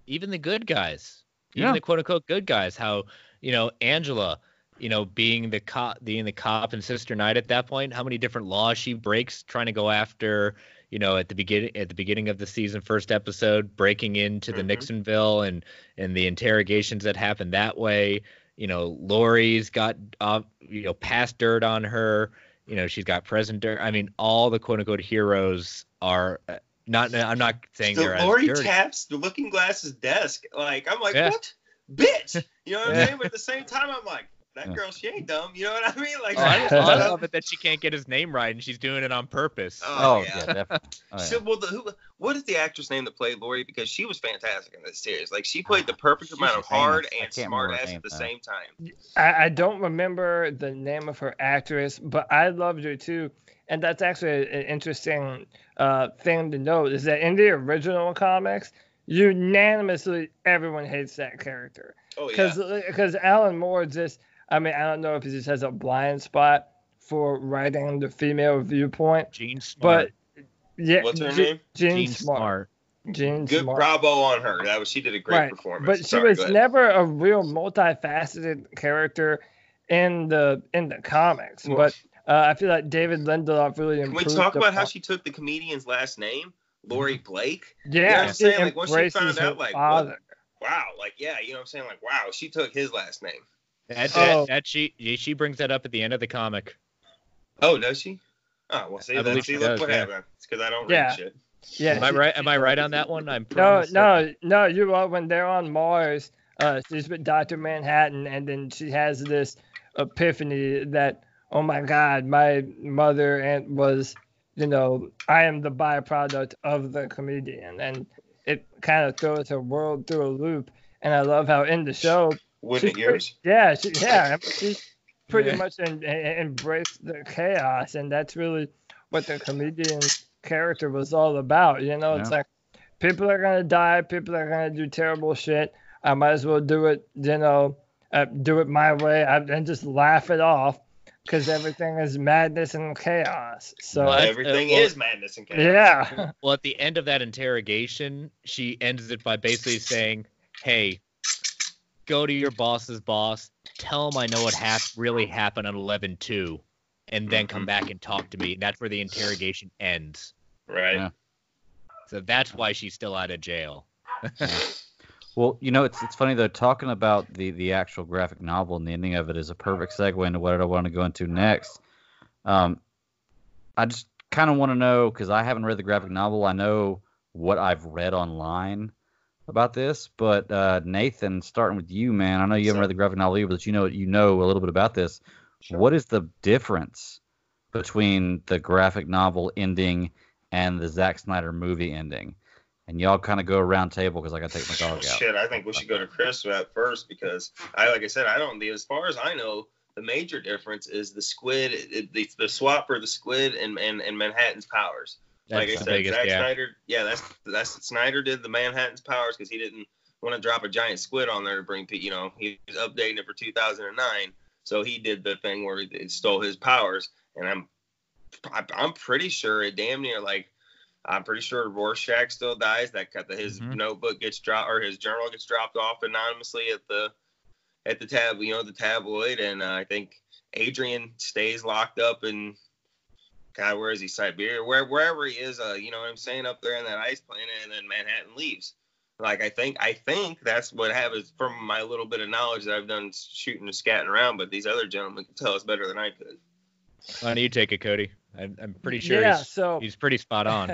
Even the good guys, even yeah. the quote unquote good guys, how, you know, Angela, you know, being the cop, being the cop and Sister Night at that point, how many different laws she breaks trying to go after, you know, at the beginning, at the beginning of the season, first episode, breaking into mm-hmm. the Nixonville and, and the interrogations that happened that way. You know, Laurie's got, uh, you know, past dirt on her, you know, she's got present dirt. I mean, all the quote unquote heroes are, uh, Not, no, I'm not saying so they're Laurie as dirty. Taps the Looking Glass's desk. Like, I'm like, yeah. what? Bitch! You know what yeah. I mean? But at the same time, I'm like, that girl, she ain't dumb. You know what I mean? Like, oh, I just love it that she can't get his name right, and she's doing it on purpose. Oh, oh yeah. yeah, definitely. Oh, yeah. So, well, the, who, what is the actress name that played Laurie? Because she was fantastic in this series. Like, she played the perfect oh, amount of hard and smart-ass at the though. same time. I, I don't remember the name of her actress, but I loved her, too. And that's actually an interesting uh, thing to note, is that in the original comics, unanimously everyone hates that character. Oh, yeah. Because Alan Moore just, I mean, I don't know if he just has a blind spot for writing the female viewpoint. Jean Smart. But, yeah, What's her G- name? Jean, Jean Smart. Smart. Jean Good Smart. Bravo on her. That was, she did a great right. performance. But Sorry, she was never a real multifaceted character in the in the comics. Well, but... Uh, I feel like David Lindelof really improved. Can we talk about how she took the comedian's last name, Laurie Blake? Yeah, you know what I'm saying? Like, once she found out, like, what, wow, like, yeah, you know what I'm saying? Like, wow, she took his last name. That, oh. that, that she she brings that up at the end of the comic. Oh, does she? Oh, well, see, then, see look what yeah. happened. It's because I don't yeah. read shit. Yeah. Am I right? Am I right on that one? I'm no, no, no. You are. When they're on Mars, uh, she's with Doctor Manhattan, and then she has this epiphany that, oh my God, my mother aunt was, you know, I am the byproduct of the comedian. And it kind of throws her world through a loop. And I love how in the show, wouldn't it yours? Yeah, she, yeah, she pretty yeah. much en- en- embraced the chaos. And that's really what the comedian character was all about. You know, yeah. it's like, people are going to die. People are going to do terrible shit. I might as well do it, you know, uh, do it my way and just laugh it off. Because everything is madness and chaos. So well, everything uh, well, is madness and chaos. Yeah. Well, at the end of that interrogation, she ends it by basically saying, hey, go to your boss's boss, tell him I know what ha- really happened on eleven two, and then come back and talk to me. And that's where the interrogation ends. Right. Yeah. So that's why she's still out of jail. Well, you know, it's it's funny, though, talking about the, the actual graphic novel and the ending of it is a perfect segue into what I want to go into next. Um, I just kind of want to know, because I haven't read the graphic novel. I know what I've read online about this, but uh, Nathan, starting with you, man, I know you haven't read the graphic novel either, but you know you know a little bit about this. Sure. What is the difference between the graphic novel ending and the Zack Snyder movie ending? And y'all kind of go around table because I got to take my dog out. Shit, I think we should go to Chris for that first because, I like I said, I don't. As far as I know, the major difference is the squid, it, the, the swap for the squid and, and, and Manhattan's powers. That's like I said, biggest, Zack yeah. Snyder, yeah, that's that's Snyder did the Manhattan's powers because he didn't want to drop a giant squid on there to bring people. You know, he was updating it for two thousand nine, so he did the thing where it stole his powers. And I'm, I'm pretty sure it damn near like. I'm pretty sure Rorschach still dies. That his mm-hmm. notebook gets dropped, or his journal gets dropped off anonymously at the at the tab, you know, the tabloid. And uh, I think Adrian stays locked up in God, where is he? Siberia, where wherever he is, uh, you know what I'm saying, up there in that ice planet. And then Manhattan leaves. Like I think, I think that's what happens from my little bit of knowledge that I've done shooting and scatting around. But these other gentlemen can tell us better than I could. Why don't you take it, Cody? I'm, I'm pretty sure yeah, he's, so, he's pretty spot on.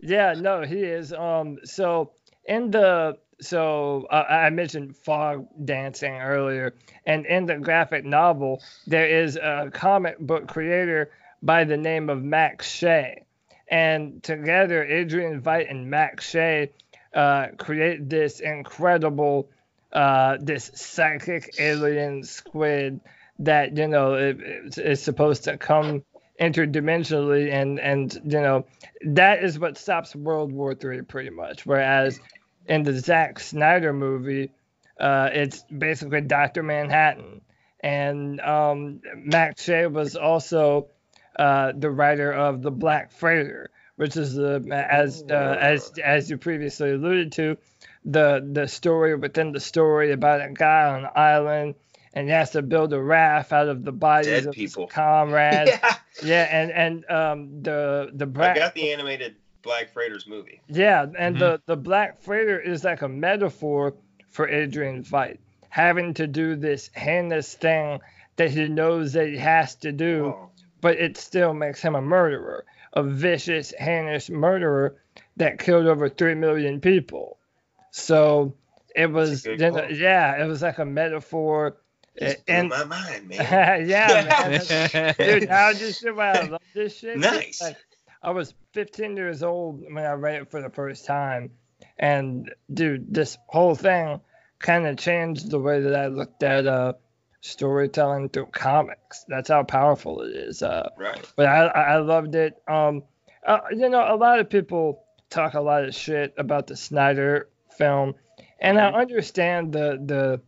Yeah, no, he is. Um, so in the so uh, I mentioned fog dancing earlier, and in the graphic novel, there is a comic book creator by the name of Max Shea, and together Adrian Veidt and Max Shea uh, create this incredible, uh, this psychic alien squid that you know it, it's, it's supposed to come interdimensionally, and and you know that is what stops World War Three pretty much. Whereas in the Zack Snyder movie, uh, it's basically Doctor Manhattan, and um, Max Shea was also uh, the writer of the Black Freighter, which is the as uh, as as you previously alluded to, the the story within the story about a guy on an island. And he has to build a raft out of the bodies Dead of people. His comrades. Yeah, yeah and, and um, the... the Black, I got the animated Black Freighter's movie. Yeah, and mm-hmm. the, the Black Freighter is like a metaphor for Adrian Veidt. Having to do this heinous thing that he knows that he has to do, oh. but it still makes him a murderer. A vicious, heinous murderer that killed over three million people. So it was... You know, yeah, it was like a metaphor... It's in my mind, man. Yeah, man. Dude, I just I love this shit. Nice. Like, I was fifteen years old when I read it for the first time, and dude, this whole thing kind of changed the way that I looked at uh, storytelling through comics. That's how powerful it is. Uh, right. But I, I loved it. Um, uh, you know, a lot of people talk a lot of shit about the Snyder film, and I understand the the.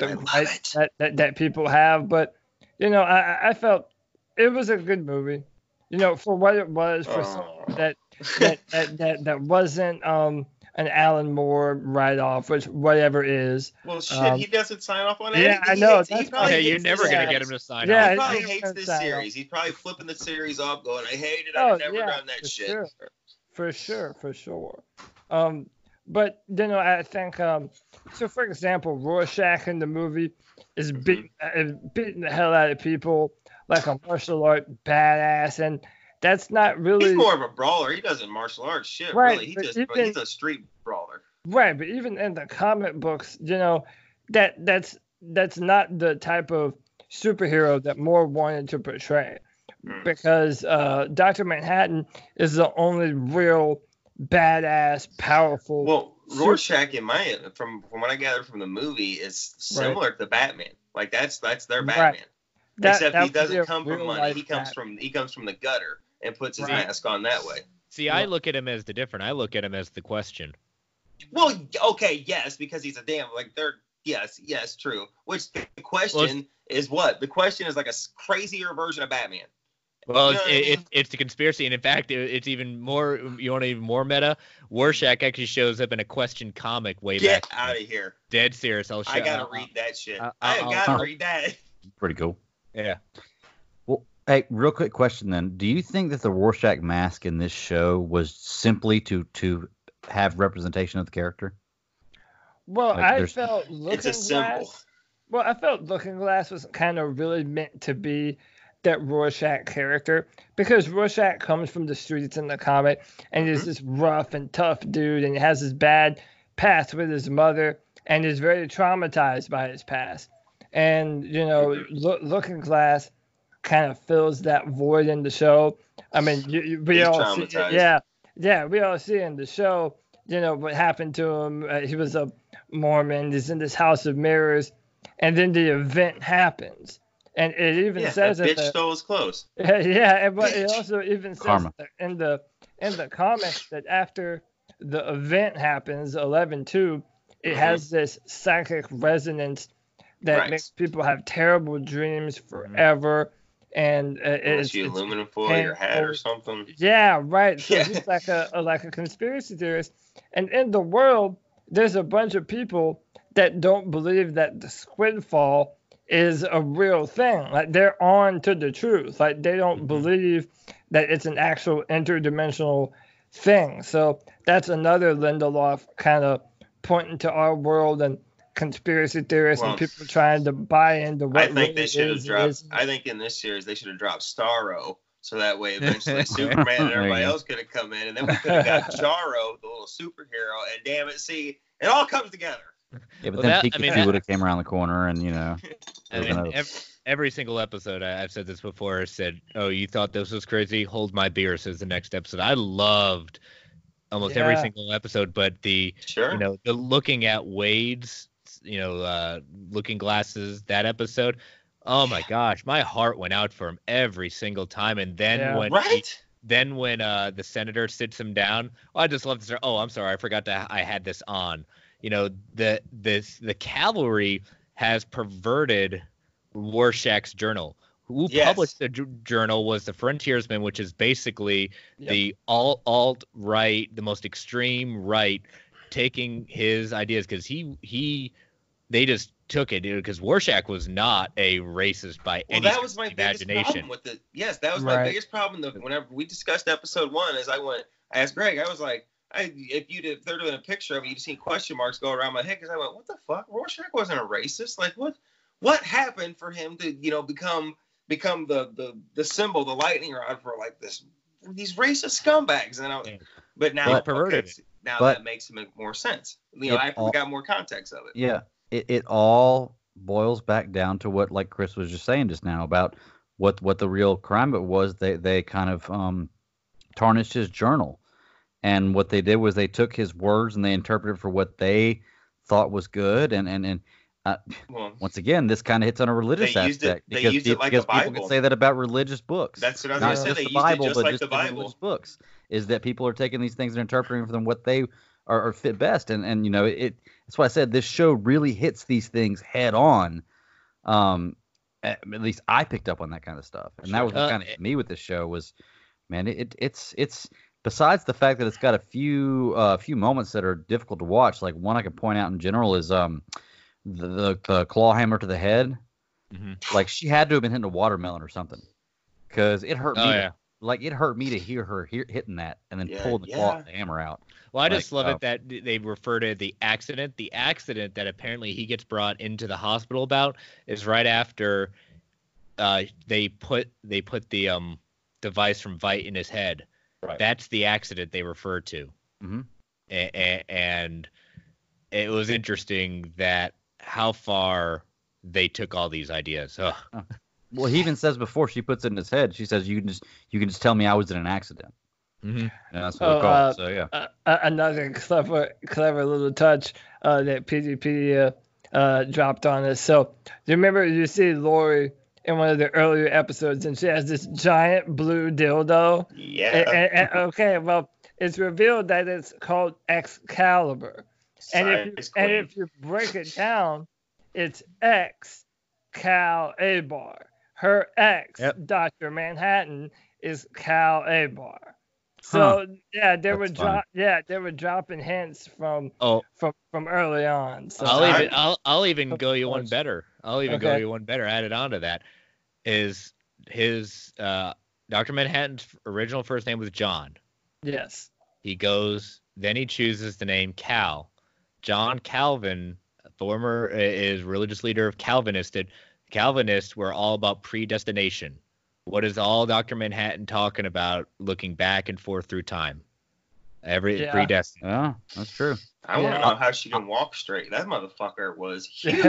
The rights that, that, that people have, but you know, I, I felt it was a good movie, you know, for what it was, for oh. that, that, that that that wasn't um an Alan Moore write-off, which whatever is. Well, shit, um, he doesn't sign off on it. Yeah, I know. Hates, that's okay, you're never gonna series. Get him to sign yeah, off. He probably hates this series. Off. He's probably flipping the series off, going, "I hate it. I've oh, never yeah, done that for shit." Sure. For sure, for sure. Um, but you know, I think um. So, for example, Rorschach in the movie is beating, is beating the hell out of people like a martial art badass, and that's not really... He's more of a brawler. He doesn't martial arts shit, right, really. He just, even, he's a street brawler. Right, but even in the comic books, you know, that that's that's not the type of superhero that Moore wanted to portray mm. because uh, Doctor Manhattan is the only real badass, powerful... Well, Rorschach, in my from from what I gathered from the movie, is similar right. to Batman. Like that's that's their Batman, right. that, except that he doesn't come from money. He comes Batman. from he comes from the gutter and puts his right. mask on that way. See, yeah. I look at him as the different. I look at him as the question. Well, okay, yes, because he's a damn like they're yes, yes, true. Which the question well, is what the question is like a crazier version of Batman. Well, it's, it's it's the conspiracy, and in fact, it, it's even more. You want even more meta? Rorschach actually shows up in a Question comic way Get back. Get out of here! Dead serious. I'll show I gotta I'll, read that shit. I'll, I'll, I gotta I'll, read that. Pretty cool. Yeah. Well, hey, real quick question then: do you think that the Rorschach mask in this show was simply to to have representation of the character? Well, like, I felt Looking Glass. It's a symbol. Well, I felt Looking Glass was kind of really meant to be. That Rorschach character, because Rorschach comes from the streets in the comic, and he's this rough and tough dude, and he has his bad past with his mother, and is very traumatized by his past. And you know, Lo- Looking Glass kind of fills that void in the show. I mean, you, you, we He's all see, yeah, yeah, we all see in the show, you know, what happened to him. Uh, he was a Mormon. He's in this house of mirrors, and then the event happens, and it even yeah, says that bitch the, stole his clothes. Yeah, yeah, and but bitch. It also even says in the in the comics that after the event happens, eleven two, it mm-hmm. has this psychic resonance that right. makes people have terrible dreams forever. And uh, it's you aluminum foil your head or something. Yeah, right. So yeah. he's like a, a like a conspiracy theorist. And in the world, there's a bunch of people that don't believe that the Squidfall is a real thing. Like, they're on to the truth. Like, they don't mm-hmm. believe that it's an actual interdimensional thing. So that's another Lindelof kind of pointing to our world and conspiracy theorists well, and people trying to buy into what I think they should have dropped. Is. I think in this series they should have dropped Starro, so that way eventually Superman and everybody else could have come in, and then we could have got Jaro, the little superhero, and damn it, see, it all comes together. Yeah, but well, then that, I mean, would have came around the corner, and you know, I mean, another... every, every single episode I, I've said this before. Said, "Oh, you thought this was crazy? Hold my beer." Says the next episode. I loved almost yeah. every single episode, but the sure. you know the looking at Wade's. You know, uh, Looking Glasses, that episode. Oh my gosh, my heart went out for him every single time. And then yeah. when, right? he, then when uh, the senator sits him down, oh, I just love this. Oh, I'm sorry, I forgot to. I had this on. You know, the this the cavalry has perverted Rorschach's journal. Who yes. published the journal was the Frontiersman, which is basically yep. the alt alt right, the most extreme right, taking his ideas because he he. They just took it, dude, because Rorschach was not a racist by well, any that was my imagination. Biggest problem with it. Yes, that was right. my biggest problem. That whenever we discussed episode one, is I went, I asked Greg, I was like, I, if you did, if they're doing a picture of me, you'd seen question marks go around my head because I went, what the fuck? Rorschach wasn't a racist. Like, what? What happened for him to, you know, become become the the, the symbol, the lightning rod for like this these racist scumbags? And I, yeah. but now but, perverted. Okay, now but, that makes make more sense. You know, I all, got more context of it. Yeah. It, it all boils back down to what, like Chris was just saying just now about what, what the real crime was. They they kind of um, tarnished his journal, and what they did was they took his words and they interpreted for what they thought was good. And and and uh, well, once again, this kind of hits on a religious they used aspect it, because, they used it like because the Bible. People can say that about religious books. That's what I was going to say. They used Bible, it just like just the Bible, religious books. Is that people are taking these things and interpreting for them what they are, are fit best, and and you know it. That's why I said this show really hits these things head on. Um, at least I picked up on that kind of stuff, and that was what uh, kind of hit me with this show was, man, it it's it's besides the fact that it's got a few a uh, few moments that are difficult to watch. Like one I could point out in general is um the the, the claw hammer to the head. Mm-hmm. Like she had to have been hitting a watermelon or something, because it hurt oh, me. Yeah. Like, it hurt me to hear her hear, hitting that and then yeah, pulling the, yeah. claw, the hammer out. Well, I like, just love uh, it that they refer to the accident. The accident that apparently he gets brought into the hospital about is right after uh, they put they put the um, device from Veidt in his head. Right. That's the accident they refer to. Mm-hmm. A- a- and it was interesting that how far they took all these ideas. Ugh. Huh. Well, he even says before she puts it in his head, she says, "You can just, you can just tell me I was in an accident." Mm-hmm. And that's what oh, I call uh, it. So yeah, uh, another clever, clever little touch uh, that Peteypedia uh, dropped on us. So you remember you see Laurie in one of the earlier episodes, and she has this giant blue dildo. Yeah. And, and, and, okay, well, it's revealed that it's called Excalibur, and if, you, and if you break it down, it's Ex-Cal Abar. Her ex, yep. Doctor Manhattan, is Cal Abar. So huh. yeah, they That's were dro- yeah, they were dropping hints from oh. from, from early on. So I'll even I'll I'll even go you one better. I'll even okay. go you one better. Added on to that is his uh, Doctor Manhattan's original first name was John. Yes. He goes then he chooses the name Cal. John Calvin, former is religious leader of Calvinists. Calvinists were all about predestination. What is all Doctor Manhattan talking about? Looking back and forth through time. Every yeah. predestined. Yeah, that's true. I yeah. want to know how she can walk straight. That motherfucker was huge.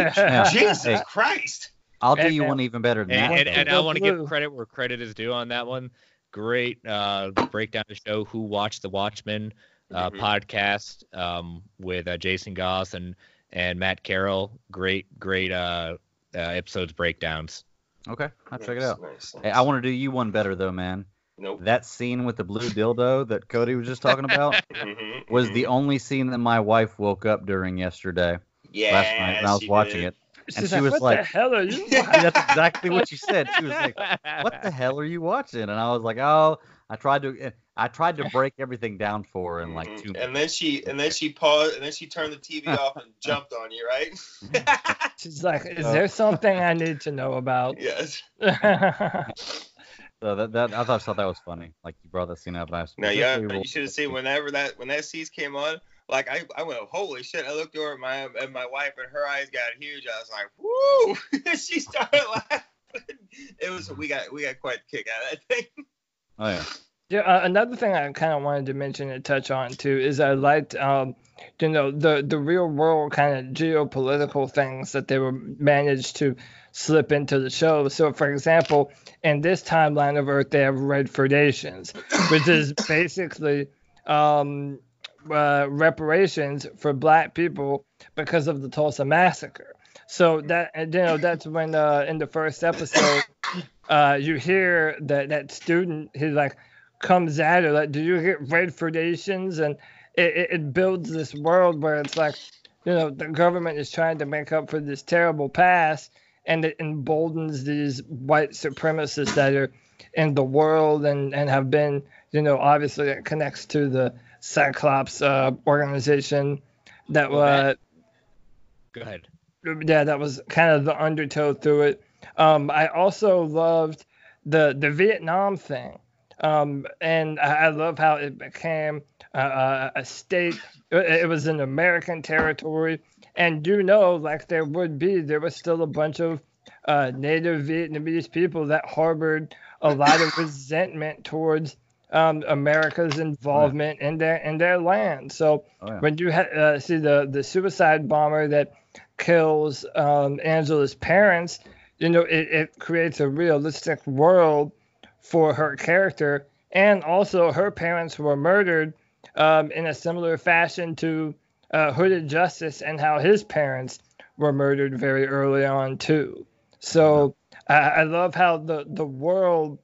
Jesus Christ. I'll do and, you one even better than and, that. And, and I want to give credit where credit is due on that one. Great uh, breakdown to show who watched the Watchmen uh, mm-hmm. podcast um, with uh, Jason Goss and, and Matt Carroll. Great, great uh, uh, episodes breakdowns. Okay, I'll nice, check it out. Nice, nice. Hey, I want to do you one better, though, man. Nope. That scene with the blue dildo that Cody was just talking about mm-hmm, was mm-hmm. the only scene that my wife woke up during yesterday. Yeah, last night when I was watching did. it. And She's she like, was what like, "What the hell are you?" watching? That's exactly what she said. She was like, "What the hell are you watching?" And I was like, "Oh, I tried to, I tried to break everything down for her in like two." minutes. And then she, and then she paused, and then she turned the T V off and jumped on you, right? She's like, "Is there something I need to know about?" Yes. So that, that I thought, thought that was funny. Like you brought that scene up last. Now yeah, you should have seen whenever that when that scene came on. Like, I, I went, holy shit, I looked over at my, at my wife, and her eyes got huge. I was like, woo! She started laughing. It was, we got we got quite a kick out of that thing. Oh, yeah. Yeah, uh, another thing I kind of wanted to mention and touch on, too, is I liked, um, you know, the, the real-world kind of geopolitical things that they were managed to slip into the show. So, for example, in this timeline of Earth, they have Redfordations, which is basically... Um, Uh, reparations for black people because of the Tulsa massacre. So that, you know, that's when uh, in the first episode uh, you hear that that student, he's like, comes at her like, do you get Redfordations? And it, it, it builds this world where it's like, you know, the government is trying to make up for this terrible past, and it emboldens these white supremacists that are in the world and, and have been, you know, obviously it connects to the Cyclops uh, organization that was. Go ahead. Yeah, that was kind of the undertow through it. Um, I also loved the the Vietnam thing, um, and I, I love how it became uh, a state. It, it was an American territory, and you know, like there would be, there was still a bunch of uh, Native Vietnamese people that harbored a lot of resentment towards. Um, America's involvement yeah. in their in their land. So oh, yeah. when you ha- uh, see the, the suicide bomber that kills um, Angela's parents, you know it, it creates a realistic world for her character, and also her parents were murdered um, in a similar fashion to uh, Hooded Justice and how his parents were murdered very early on too. So yeah. I, I love how the the world.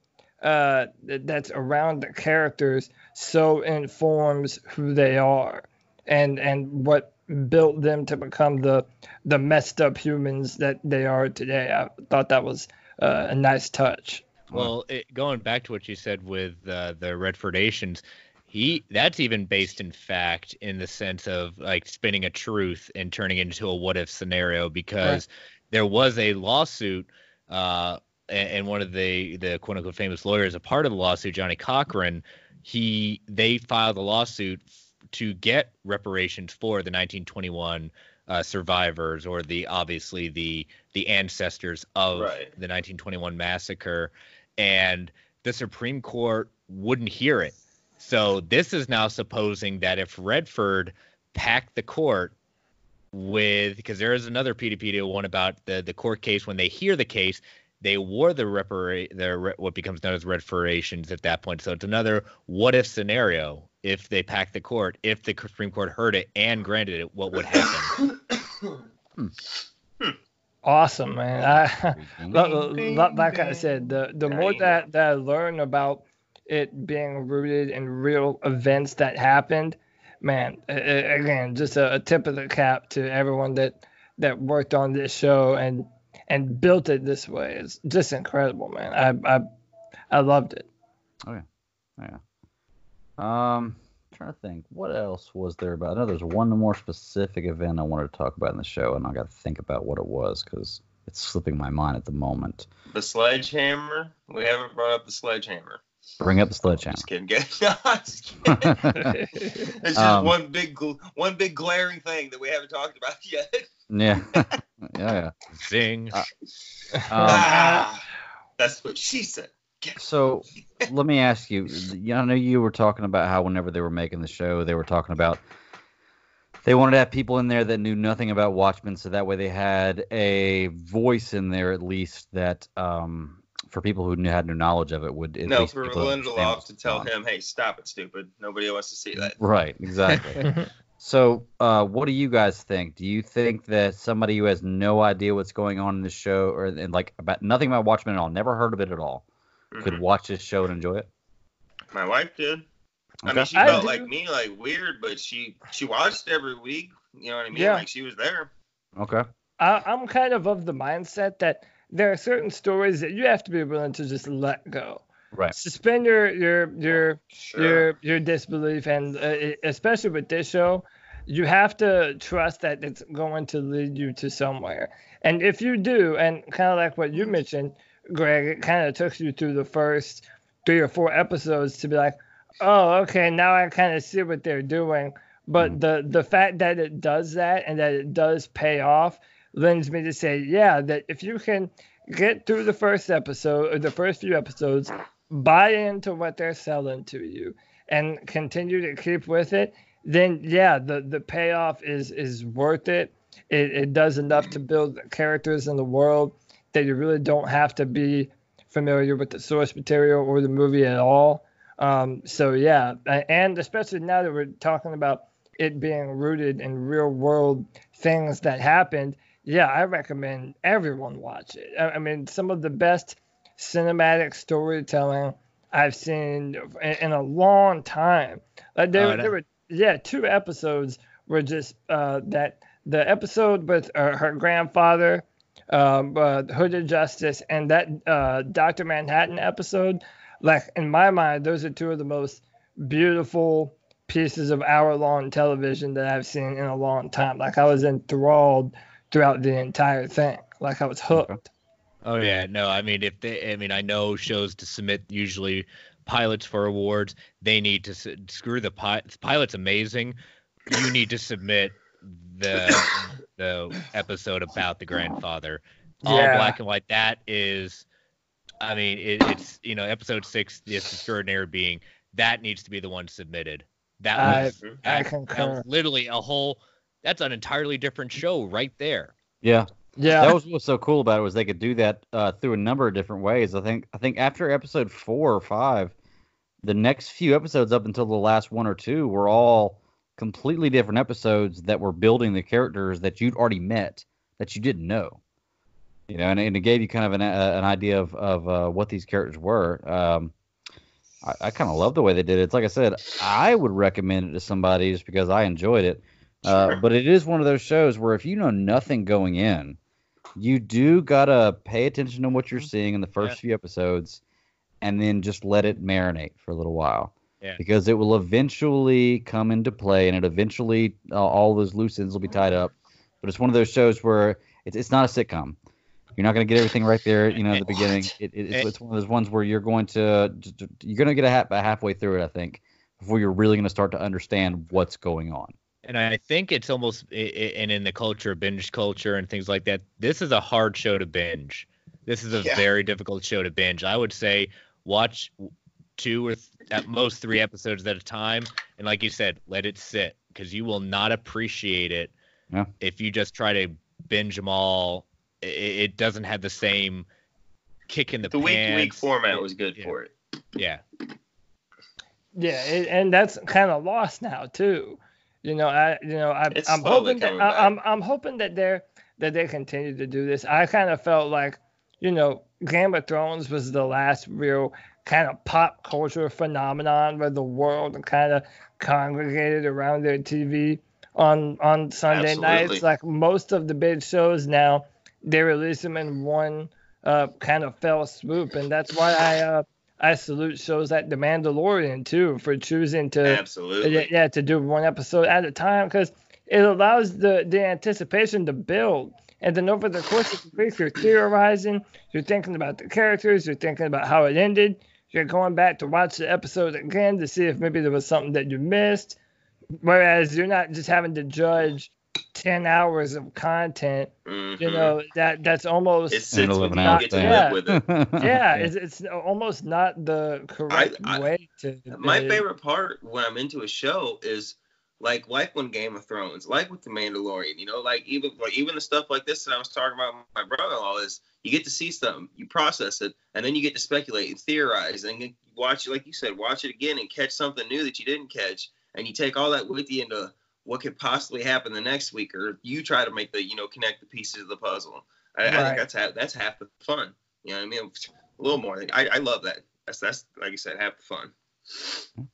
Uh, that's around the characters so informs who they are and and what built them to become the the messed up humans that they are today. I thought that was uh, a nice touch. Well, it, going back to what you said with uh, the Redfordations, he that's even based in fact in the sense of like spinning a truth and turning it into a what if scenario because right. there was a lawsuit. Uh, And one of the, the quote unquote famous lawyers, a part of the lawsuit, Johnny Cochran, he they filed a lawsuit to get reparations for the nineteen twenty-one uh, survivors or the obviously the the ancestors of right. the nineteen twenty-one massacre, and the Supreme Court wouldn't hear it. So this is now supposing that if Redford packed the court. With because there is another Peteypedia one about the the court case when they hear the case. They wore the repara- their, what becomes known as Redfordations at that point. So it's another what-if scenario. If they packed the court, if the Supreme Court heard it and granted it, what would happen? Awesome, man. I, like I said, the, the more that, that I learn about it being rooted in real events that happened, man, again, just a, a tip of the cap to everyone that, that worked on this show and And built it this way. It's just incredible, man. I I, I loved it. Oh, yeah. Yeah. Um, I'm trying to think. What else was there about? I know there's one more specific event I wanted to talk about in the show, and I got to think about what it was because it's slipping my mind at the moment. The sledgehammer? We haven't brought up the sledgehammer. Bring up the sledgehammer. Just kidding. No, I'm just kidding. It's just um, one big, one big glaring thing that we haven't talked about yet. Yeah. yeah, yeah. Zing. Uh, um, ah, that's what she said. Get so let me ask you. I know you were talking about how whenever they were making the show, they were talking about They wanted to have people in there that knew nothing about Watchmen, so that way they had a voice in there at least that um, for people who knew, had no knowledge of it would at no, least for Lindelof to tell him, hey, stop it, stupid. Nobody wants to see that. Right, exactly. So uh, what do you guys think? Do you think that somebody who has no idea what's going on in the show or and like about nothing about Watchmen at all, never heard of it at all, mm-hmm. could watch this show and enjoy it? My wife did. Okay. I mean, she I felt do. like me, like weird, but she she watched every week. You know what I mean? Yeah. Like she was there. Okay. I, I'm kind of of the mindset that there are certain stories that you have to be willing to just let go. Right. Suspend your your your sure. your, your disbelief, and uh, especially with this show, you have to trust that it's going to lead you to somewhere. And if you do, and kind of like what you mentioned, Greg, it kind of took you through the first three or four episodes to be like, oh, okay, now I kind of see what they're doing. But mm-hmm. the, the fact that it does that and that it does pay off lends me to say, yeah, that if you can get through the first episode or the first few episodes, buy into what they're selling to you and continue to keep with it, then, yeah, the, the payoff is, is worth it. It. It does enough to build characters in the world that you really don't have to be familiar with the source material or the movie at all. Um, so, yeah, and especially now that we're talking about it being rooted in real world things that happened, yeah, I recommend everyone watch it. I, I mean, some of the best cinematic storytelling I've seen in, in a long time. Like there, oh, there were, yeah, two episodes were just uh, that the episode with her, her grandfather, um, uh, Hooded Justice, and that uh, Doctor Manhattan episode. Like, in my mind, those are two of the most beautiful pieces of hour-long television that I've seen in a long time. Like, I was enthralled throughout the entire thing. Like, I was hooked. Oh, yeah. No, I mean, if they, I mean, I know shows to submit usually pilots for awards. They need to screw the pilot. Pilot's amazing. You need to submit the, the episode about the grandfather. All yeah. black and white. That is... I mean, it, it's, you know, episode six, this extraordinary being, that needs to be the one submitted. That was, I, I that, that was literally a whole, that's an entirely different show right there. Yeah. Yeah. That was what's so cool about it was they could do that uh, through a number of different ways. I think, I think after episode four or five, the next few episodes up until the last one or two were all completely different episodes that were building the characters that you'd already met that you didn't know. You know, and, and it gave you kind of an uh, an idea of of uh, what these characters were. Um, I, I kind of love the way they did it. It's like I said, I would recommend it to somebody just because I enjoyed it. Uh, sure. But it is one of those shows where if you know nothing going in, you do gotta pay attention to what you're seeing in the first yeah. few episodes, and then just let it marinate for a little while. Yeah. Because it will eventually come into play, and it eventually uh, all those loose ends will be tied up. But it's one of those shows where it's it's not a sitcom. You're not going to get everything right there, you know, at the what? beginning. It, it, it's, it's one of those ones where you're going to you're going to get a half, halfway through it, I think, before you're really going to start to understand what's going on. And I think it's almost, and in the culture, binge culture and things like that, this is a hard show to binge. This is a yeah. very difficult show to binge. I would say watch two or th- at most three episodes at a time. And like you said, let it sit because you will not appreciate it yeah. if you just try to binge them all. It doesn't have the same kick in the pants. The week-to-week format was good yeah. for it. Yeah. Yeah, it, and that's kind of lost now too. You know, I you know I, I'm hoping that I, I'm I'm hoping that they that they continue to do this. I kind of felt like, you know, Game of Thrones was the last real kind of pop culture phenomenon where the world kind of congregated around their T V on on Sunday Absolutely. nights. Like most of the big shows now, they release them in one uh, kind of fell swoop, and that's why I uh, I salute shows like The Mandalorian too for choosing to absolutely uh, yeah to do one episode at a time because it allows the, the anticipation to build, and then over the course of the week you're theorizing, you're thinking about the characters, you're thinking about how it ended, you're going back to watch the episode again to see if maybe there was something that you missed, whereas you're not just having to judge ten hours of content, mm-hmm. you know, that that's almost it's not, get to yeah, live with it. yeah it's, it's almost not the correct I, I, way to my it. favorite part when I'm into a show is like like when Game of Thrones, like with The Mandalorian, you know, like even like even the stuff like this that I was talking about with my brother-in-law is you get to see something, you process it, and then you get to speculate and theorize and you watch it, like you said, watch it again and catch something new that you didn't catch, and you take all that with you into what could possibly happen the next week, or you try to make the, you know, connect the pieces of the puzzle. I, right. I think that's half, that's half the fun. You know what I mean? A little more. I, I love that. That's, that's, like you said, half the fun.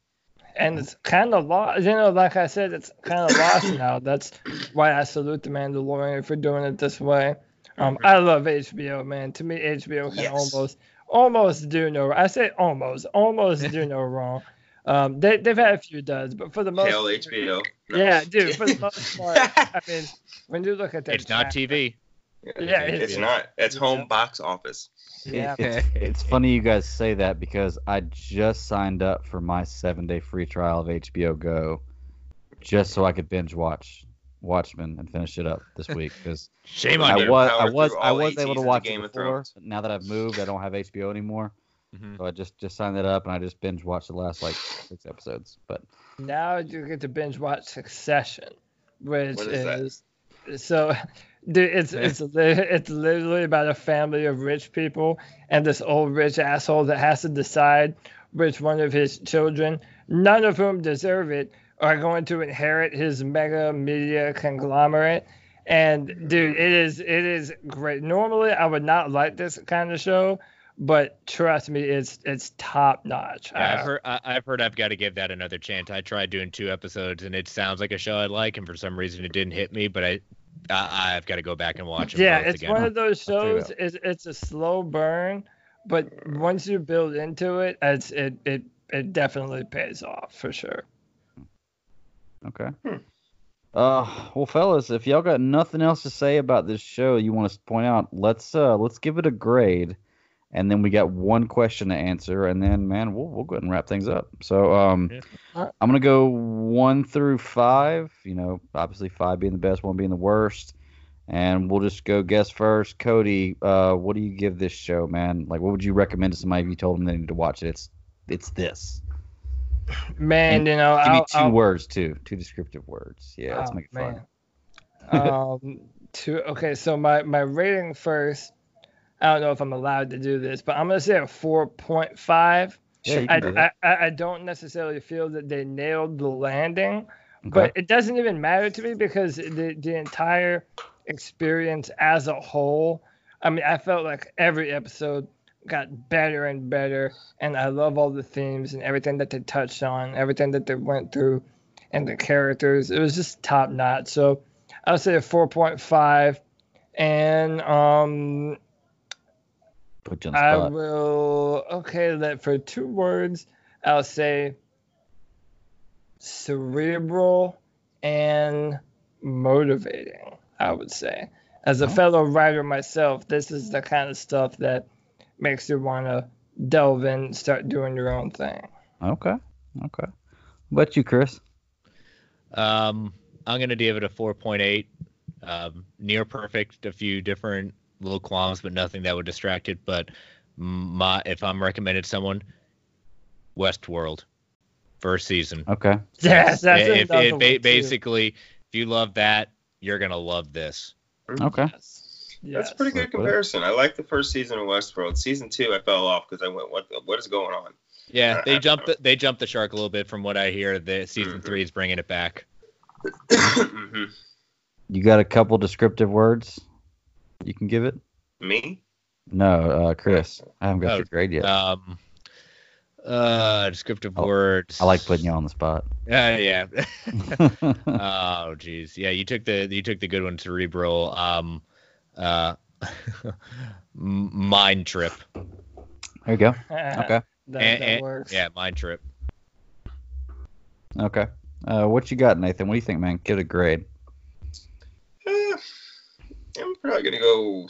And it's kind of lost, you know, like I said, it's kind of lost now. That's why I salute The Mandalorian for doing it this way. Um, I love H B O, man. To me, H B O can yes. almost, almost do no wrong. I say almost, almost do no wrong. Um, they, they've had a few duds, but for the most Hell, H B O. No. Yeah, dude, for the most part, I mean, when you look at that. It's track, not T V. Yeah, yeah it's, it's not. It's home yeah. box office. Yeah, it's, it's funny you guys say that because I just signed up for my seven-day free trial of H B O Go just so I could binge watch Watchmen and finish it up this week. Because shame on I you. Was, I was I was able to watch Game it before. But now that I've moved, I don't have H B O anymore. Mm-hmm. So I just, just signed that up and I just binge watched the last like six episodes. But now you get to binge watch Succession, which what is, is so. Dude, it's it's it's literally about a family of rich people and this old rich asshole that has to decide which one of his children, none of whom deserve it, are going to inherit his mega media conglomerate. And dude, it is it is great. Normally, I would not like this kind of show, but trust me, it's it's top notch. Yeah, I've heard I, I've heard I've got to give that another chance. I tried doing two episodes, and it sounds like a show I like, and for some reason, it didn't hit me. But I. Uh, I've got to go back and watch it. Yeah, it's again. One of those shows. It's, it's a slow burn, but once you build into it, it's, it it it definitely pays off for sure. Okay. Hmm. Uh, well, fellas, if y'all got nothing else to say about this show, you want to point out, let's uh let's give it a grade, and then we got one question to answer, and then man, we'll we'll go ahead and wrap things up. So um, yeah. right. I'm gonna go one through five. You know, obviously five being the best, one being the worst, and we'll just go guess first. Cody, uh, what do you give this show, man? Like, what would you recommend to somebody if you told them they need to watch it? It's it's this. Man, and you know, give I'll, me two I'll, words too, two descriptive words. Yeah, oh, let's make it man. fun. um, two. Okay, so my my rating first. I don't know if I'm allowed to do this, but I'm going to say a four point five. Yeah, I, do I, I, I don't necessarily feel that they nailed the landing, okay. but it doesn't even matter to me because the, the entire experience as a whole, I mean, I felt like every episode got better and better, and I love all the themes and everything that they touched on, everything that they went through, and the characters. It was just top notch. So I would say a four point five, and um. Put you on the spot. I will, okay, that for two words, I'll say cerebral and motivating, I would say. As a oh. fellow writer myself, this is the kind of stuff that makes you want to delve in and start doing your own thing. Okay, okay. What about you, Chris? Um, I'm going to give it a four point eight, um, near perfect, a few different little qualms, but nothing that would distract it. But my, if I'm recommended someone, Westworld, first season. Okay. Yes, that's it. If, if, if, basically, too. If you love that, you're gonna love this. Okay. Yes. That's yes. a pretty good comparison. I like the first season of Westworld. Season two, I fell off because I went, what? What is going on? Yeah, they jumped. The, they jumped the shark a little bit, from what I hear. The season mm-hmm. three is bringing it back. mm-hmm. You got a couple descriptive words you can give it? Me? No, uh, Chris. I haven't got oh, your grade yet. Um, uh, descriptive oh, words. I like putting you on the spot. Uh, yeah. oh, geez. Yeah, you took the you took the good one, cerebral. Um, uh, mind trip. There you go. Okay. that and, that works. And, yeah, mind trip. Okay. Uh, what you got, Nathan? What do you think, man? Get a grade. I'm probably gonna go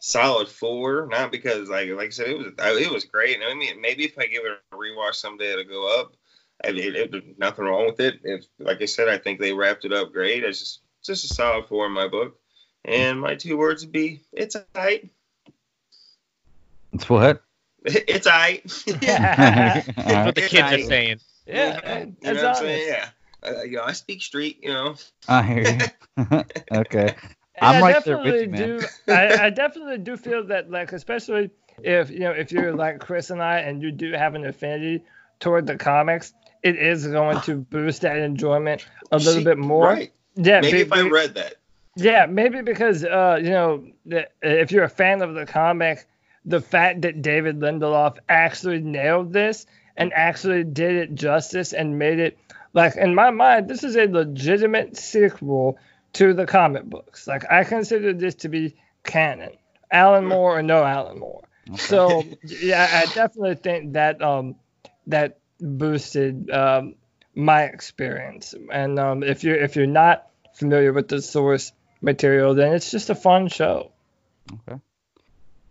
solid four, not because like like I said it was it was great. I mean, maybe if I give it a rewatch someday, it'll go up. I mean, it, it, nothing wrong with it. If like I said, I think they wrapped it up great. It's just just a solid four in my book, and my two words would be it's aight. It's what? It's aight. Yeah, that's what the kids are saying. Yeah, yeah, that's you know honest. Yeah, I, you know, I speak street, you know. I hear you. Okay. I'm I right there with you, man. Do, I, I definitely do feel that, like, especially if, you know, if you're like Chris and I and you do have an affinity toward the comics, it is going to boost that enjoyment a little See, bit more. Right. Yeah, maybe be, if I read that. Yeah, maybe because, uh, you know, if you're a fan of the comic, the fact that David Lindelof actually nailed this and actually did it justice and made it, like, in my mind, this is a legitimate sequel to the comic books. Like, I consider this to be canon, Alan Moore or no Alan Moore. Okay. So, yeah, I definitely think that um, that boosted um, my experience. And um, if you're if you're not familiar with the source material, then it's just a fun show. Okay.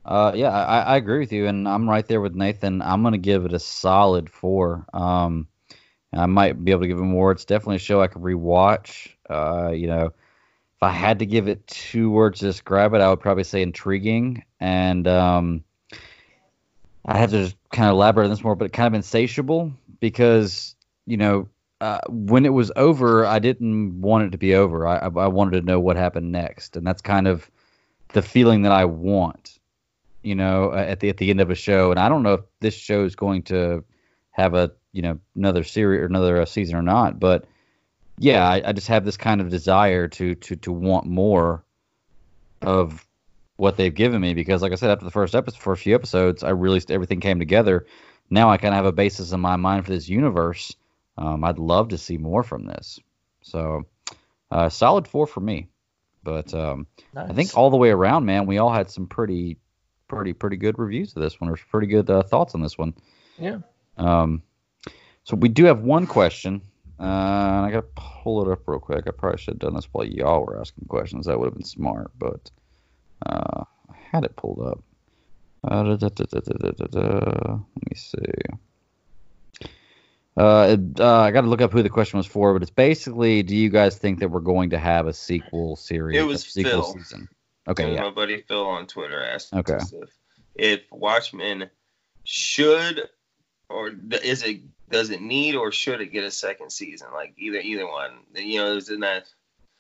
Uh, yeah, I, I agree with you, and I'm right there with Nathan. I'm gonna give it a solid four. Um, I might be able to give it more. It's definitely a show I could rewatch. Uh, you know. I had to give it two words to describe it, I would probably say intriguing, and um, I have to just kind of elaborate on this more, but kind of insatiable, because, you know, uh, when it was over, I didn't want it to be over. I, I wanted to know what happened next, and that's kind of the feeling that I want, you know, at the at the end of a show. And I don't know if this show is going to have a, you know, another series or another uh, season or not, but yeah, I, I just have this kind of desire to, to to want more of what they've given me, because, like I said, after the first episode, first few episodes, I really everything came together. Now I kind of have a basis in my mind for this universe. Um, I'd love to see more from this. So, uh, solid four for me. But um, nice. I think all the way around, man, we all had some pretty, pretty, pretty good reviews of this one, or pretty good uh, thoughts on this one. Yeah. Um. So we do have one question. Uh, I gotta pull it up real quick. I probably should have done this while y'all were asking questions. That would have been smart, but uh, I had it pulled up. Uh, da, da, da, da, da, da, da. Let me see. Uh, it, uh, I gotta look up who the question was for, but it's basically, do you guys think that we're going to have a sequel series? It was sequel Phil. Season. Okay, and yeah. My buddy Phil on Twitter asked okay. if Watchmen should, or is it? Does it need or should it get a second season? Like either either one, you know, it's in that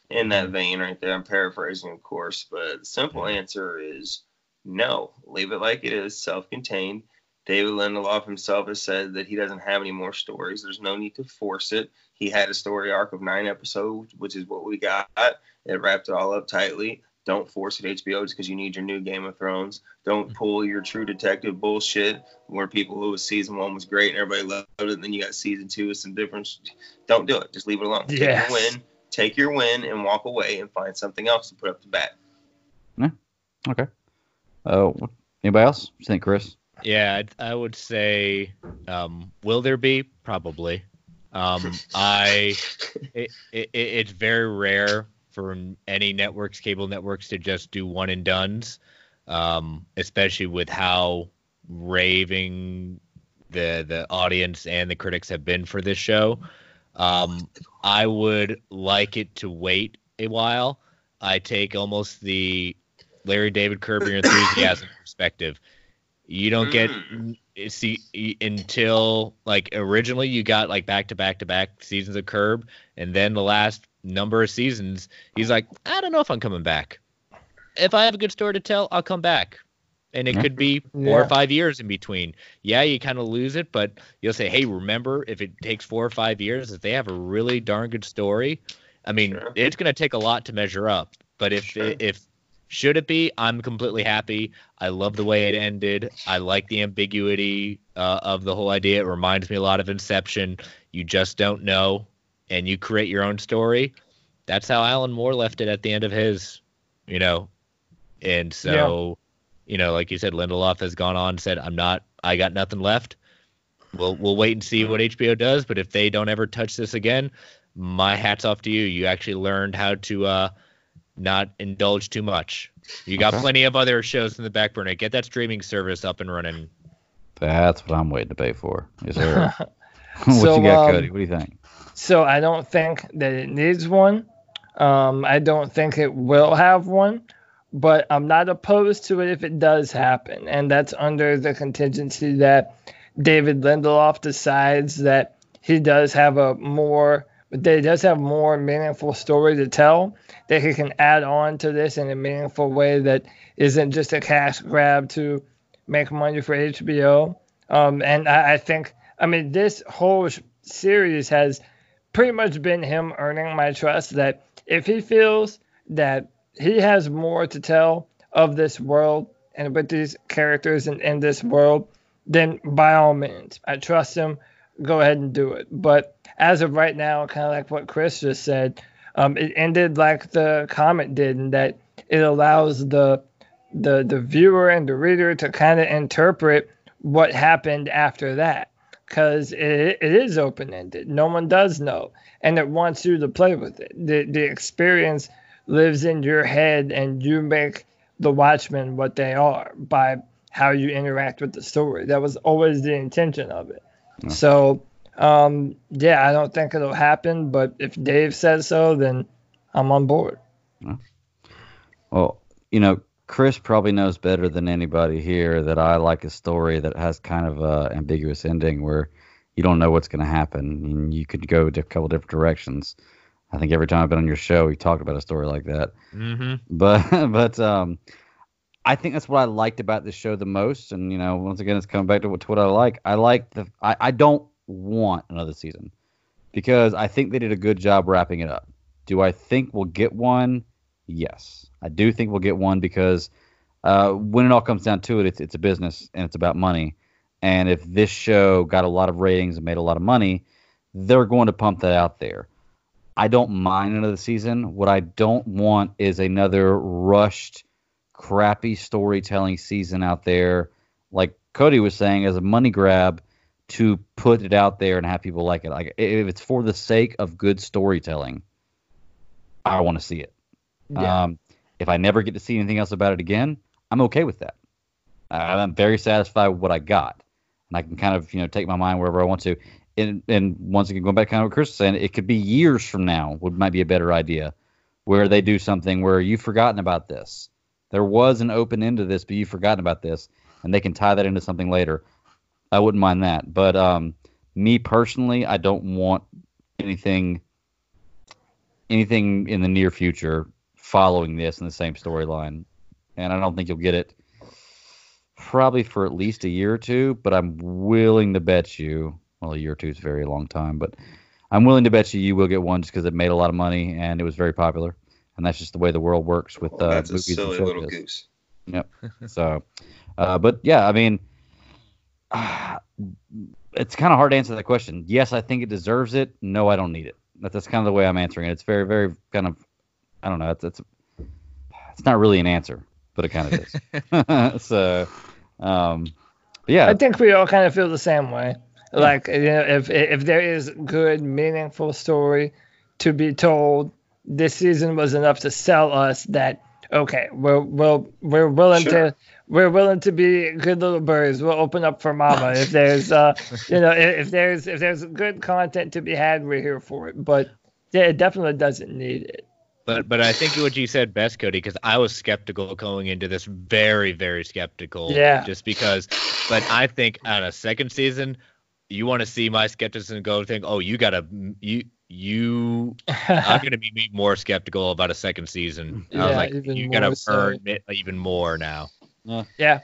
in that vein right there. I'm paraphrasing, of course, but the simple answer is no. Leave it like it is, self-contained. David Lindelof himself has said that he doesn't have any more stories. There's no need to force it. He had a story arc of nine episodes, which is what we got. It wrapped it all up tightly. Don't force it, H B O, just because you need your new Game of Thrones. Don't pull your True Detective bullshit where people who was season one was great and everybody loved it, and then you got season two with some difference. Don't do it. Just leave it alone. Yes. Take your win. Take your win and walk away and find something else to put up the bat. Yeah. Okay. Uh, anybody else? What do you think, Chris? Yeah, I would say, um, will there be? Probably. Um, I. It, it, it's very rare for any networks, cable networks, to just do one and dones, um, especially with how raving the the audience and the critics have been for this show. Um, I would like it to wait a while. I take almost the Larry David Curb Your Enthusiasm perspective. You don't get see until, like, originally you got like back to back to back seasons of Curb, and then the last number of seasons he's like, I don't know if I'm coming back. If I have a good story to tell, I'll come back, and it could be four yeah. or five years in between. Yeah, you kind of lose it, but you'll say, hey, remember, if it takes four or five years, if they have a really darn good story, I mean, sure. It's going to take a lot to measure up, but if sure. if should it be, I'm completely happy. I love the way it ended. I like the ambiguity uh, of the whole idea. It reminds me a lot of Inception. You just don't know, and you create your own story. That's how Alan Moore left it at the end of his, you know. And so, yeah. you know, like you said, Lindelof has gone on and said, I'm not, I got nothing left. We'll, we'll wait and see what H B O does. But if they don't ever touch this again, my hat's off to you. You actually learned how to uh, not indulge too much. You got okay. plenty of other shows in the back burner. Get that streaming service up and running. That's what I'm waiting to pay for. Is there a... What so, you got, um, Cody? What do you think? So I don't think that it needs one. Um, I don't think it will have one, but I'm not opposed to it if it does happen. And that's under the contingency that David Lindelof decides that he does have a more, but they does have more meaningful story to tell that he can add on to this in a meaningful way that isn't just a cash grab to make money for H B O. Um, and I, I think, I mean, this whole sh- series has pretty much been him earning my trust that if he feels that he has more to tell of this world and with these characters in, in this world, then by all means, I trust him. Go ahead and do it. But as of right now, kind of like what Chris just said, um, it ended like the comic did, in that it allows the the the viewer and the reader to kind of interpret what happened after that, because it, it is open-ended. No one does know, and it wants you to play with it. The the experience lives in your head, and you make the Watchmen what they are by how you interact with the story. That was always the intention of it. No. So, um, yeah, I don't think it'll happen, but if Dave says so, then I'm on board. No. Well, you know, Chris probably knows better than anybody here that I like a story that has kind of an ambiguous ending where you don't know what's going to happen, and you could go a couple different directions. I think every time I've been on your show, we talked about a story like that. Mm-hmm. But, but, um, I think that's what I liked about this show the most. And, you know, once again, it's coming back to what, to what I like. I like the, I, I don't want another season because I think they did a good job wrapping it up. Do I think we'll get one? Yes, I do think we'll get one because uh, when it all comes down to it, it's, it's a business and it's about money. And if this show got a lot of ratings and made a lot of money, they're going to pump that out there. I don't mind another season. What I don't want is another rushed, crappy storytelling season out there, like Cody was saying, as a money grab to put it out there and have people like it. Like, if it's for the sake of good storytelling, I want to see it. Yeah. Um, if I never get to see anything else about it again, I'm okay with that. Uh, I'm very satisfied with what I got, and I can kind of, you know, take my mind wherever I want to. And, and once again, going back to kind of what Chris was saying, it could be years from now, would might be a better idea, where they do something where you've forgotten about this. There was an open end to this, but you've forgotten about this, and they can tie that into something later. I wouldn't mind that. But um, me personally, I don't want anything anything in the near future following this in the same storyline. And I don't think you'll get it probably for at least a year or two, but I'm willing to bet you, well, a year or two is a very long time, but I'm willing to bet you you will get one just because it made a lot of money and it was very popular. And that's just the way the world works with uh, oh, that's movies a silly and little goose. Yep. So, uh, but yeah, I mean, uh, it's kind of hard to answer that question. Yes, I think it deserves it. No, I don't need it. That, that's kind of the way I'm answering it. It's very, very kind of, I don't know. It's it's, it's not really an answer, but it kind of is. So, um, yeah. I think we all kind of feel the same way. Like, you know, if if there is good, meaningful story to be told, this season was enough to sell us that, okay, we're we're we're willing sure. to we're willing to be good little birds. We'll open up for mama. If there's uh you know if there's if there's good content to be had, we're here for it. But yeah, it definitely doesn't need it. But but I think what you said best, Cody, because I was skeptical going into this, very very skeptical. Yeah. Just because, but I think on a second season, you want to see my skepticism go think, oh, you gotta you. You, I'm going to be more skeptical about a second season. I yeah, was like, you got to earn it even more now. Yeah,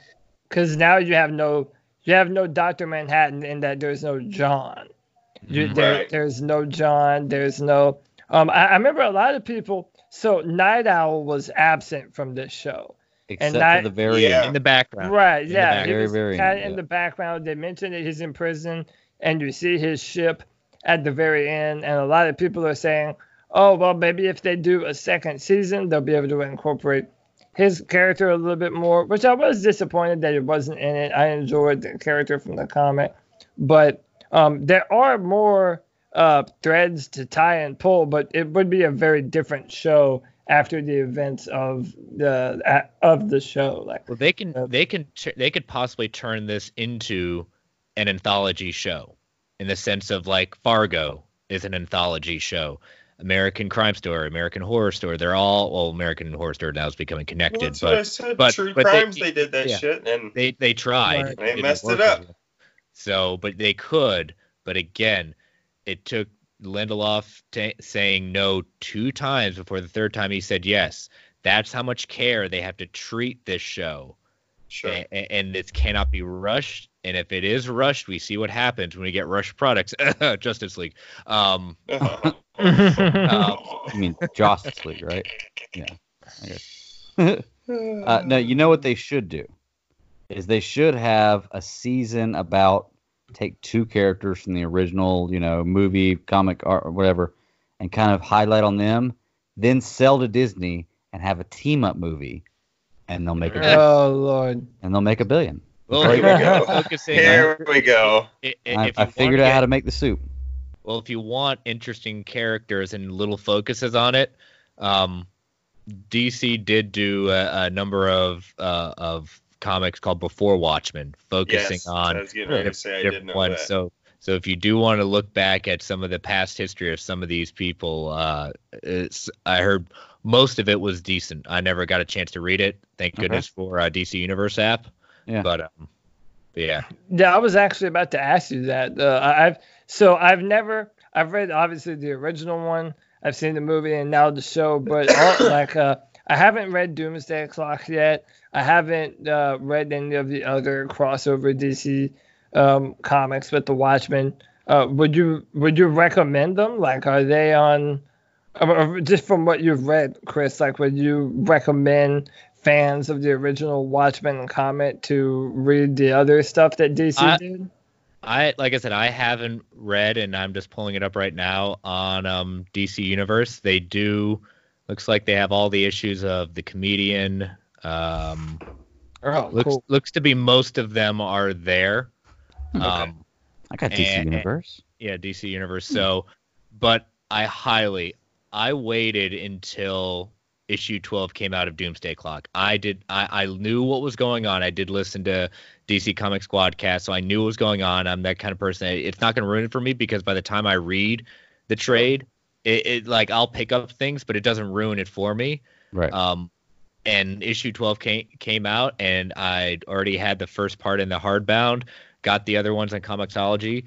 because now you have no, you have no Doctor Manhattan in that there's no John. You, right. there, there's no John. There's no. Um, I, I remember a lot of people. So Night Owl was absent from this show, except and for the very yeah. in the background. Right. In yeah. He was very, kind of in yeah. the background. They mentioned that he's in prison, and you see his ship at the very end, and a lot of people are saying, oh, well, maybe if they do a second season, they'll be able to incorporate his character a little bit more, which I was disappointed that it wasn't in it. I enjoyed the character from the comic, but um, there are more uh, threads to tie and pull, but it would be a very different show after the events of the uh, of the show. Like, well, they can uh, they can t- they could possibly turn this into an anthology show. In the sense of, like, Fargo is an anthology show. American Crime Story, American Horror Story, they're all, well, American Horror Story now is becoming connected. Well, that's but, what I said. But, True but Crimes, they, they did that yeah, shit, and they, they tried. Right. They messed it up. So, but they could. But again, it took Lindelof t- saying no two times before the third time he said yes. That's how much care they have to treat this show. Sure. And, and it cannot be rushed. And if it is rushed, we see what happens when we get rushed products. Justice League. Um, um, I mean, Justice League, right? Yeah. Okay. uh, no, you know what they should do is they should have a season about take two characters from the original, you know, movie, comic, art, or whatever, and kind of highlight on them, then sell to Disney and have a team up movie. And they'll make a billion. Oh, Lord. And they'll make a billion. Well, here we go. Focusing here on, we go. If, if I, I figured out get, how to make the soup. Well, if you want interesting characters and little focuses on it, um, D C did do a, a number of uh, of comics called Before Watchmen, focusing yes, on I was getting ready to say, different I didn't know ones. That. So, so if you do want to look back at some of the past history of some of these people, uh, it's, I heard. Most of it was decent. I never got a chance to read it. Thank goodness okay. for uh, D C Universe app. Yeah. But, um, but yeah. Yeah, I was actually about to ask you that. Uh, I've so I've never I've read obviously the original one. I've seen the movie and now the show, but all, like uh, I haven't read Doomsday Clock yet. I haven't uh, read any of the other crossover D C um, comics with the Watchmen. Uh, would you would you recommend them? Like, are they on? Just from what you've read, Chris, like, would you recommend fans of the original Watchmen comic to read the other stuff that D C I, did? I like I said, I haven't read, and I'm just pulling it up right now on um, D C Universe. They do looks like they have all the issues of The Comedian. Um, oh, looks cool. looks to be most of them are there. Okay. Um, I got D C and, Universe. And, yeah, D C Universe. Hmm. So, but I highly. I waited until issue twelve came out of Doomsday Clock. I did. I, I knew what was going on. I did listen to D C Comics Squadcast, so I knew what was going on. I'm that kind of person. It's not going to ruin it for me because by the time I read the trade, it, it like I'll pick up things, but it doesn't ruin it for me. Right. Um, and issue twelve came came out, and I already had the first part in the hardbound. Got the other ones on Comixology.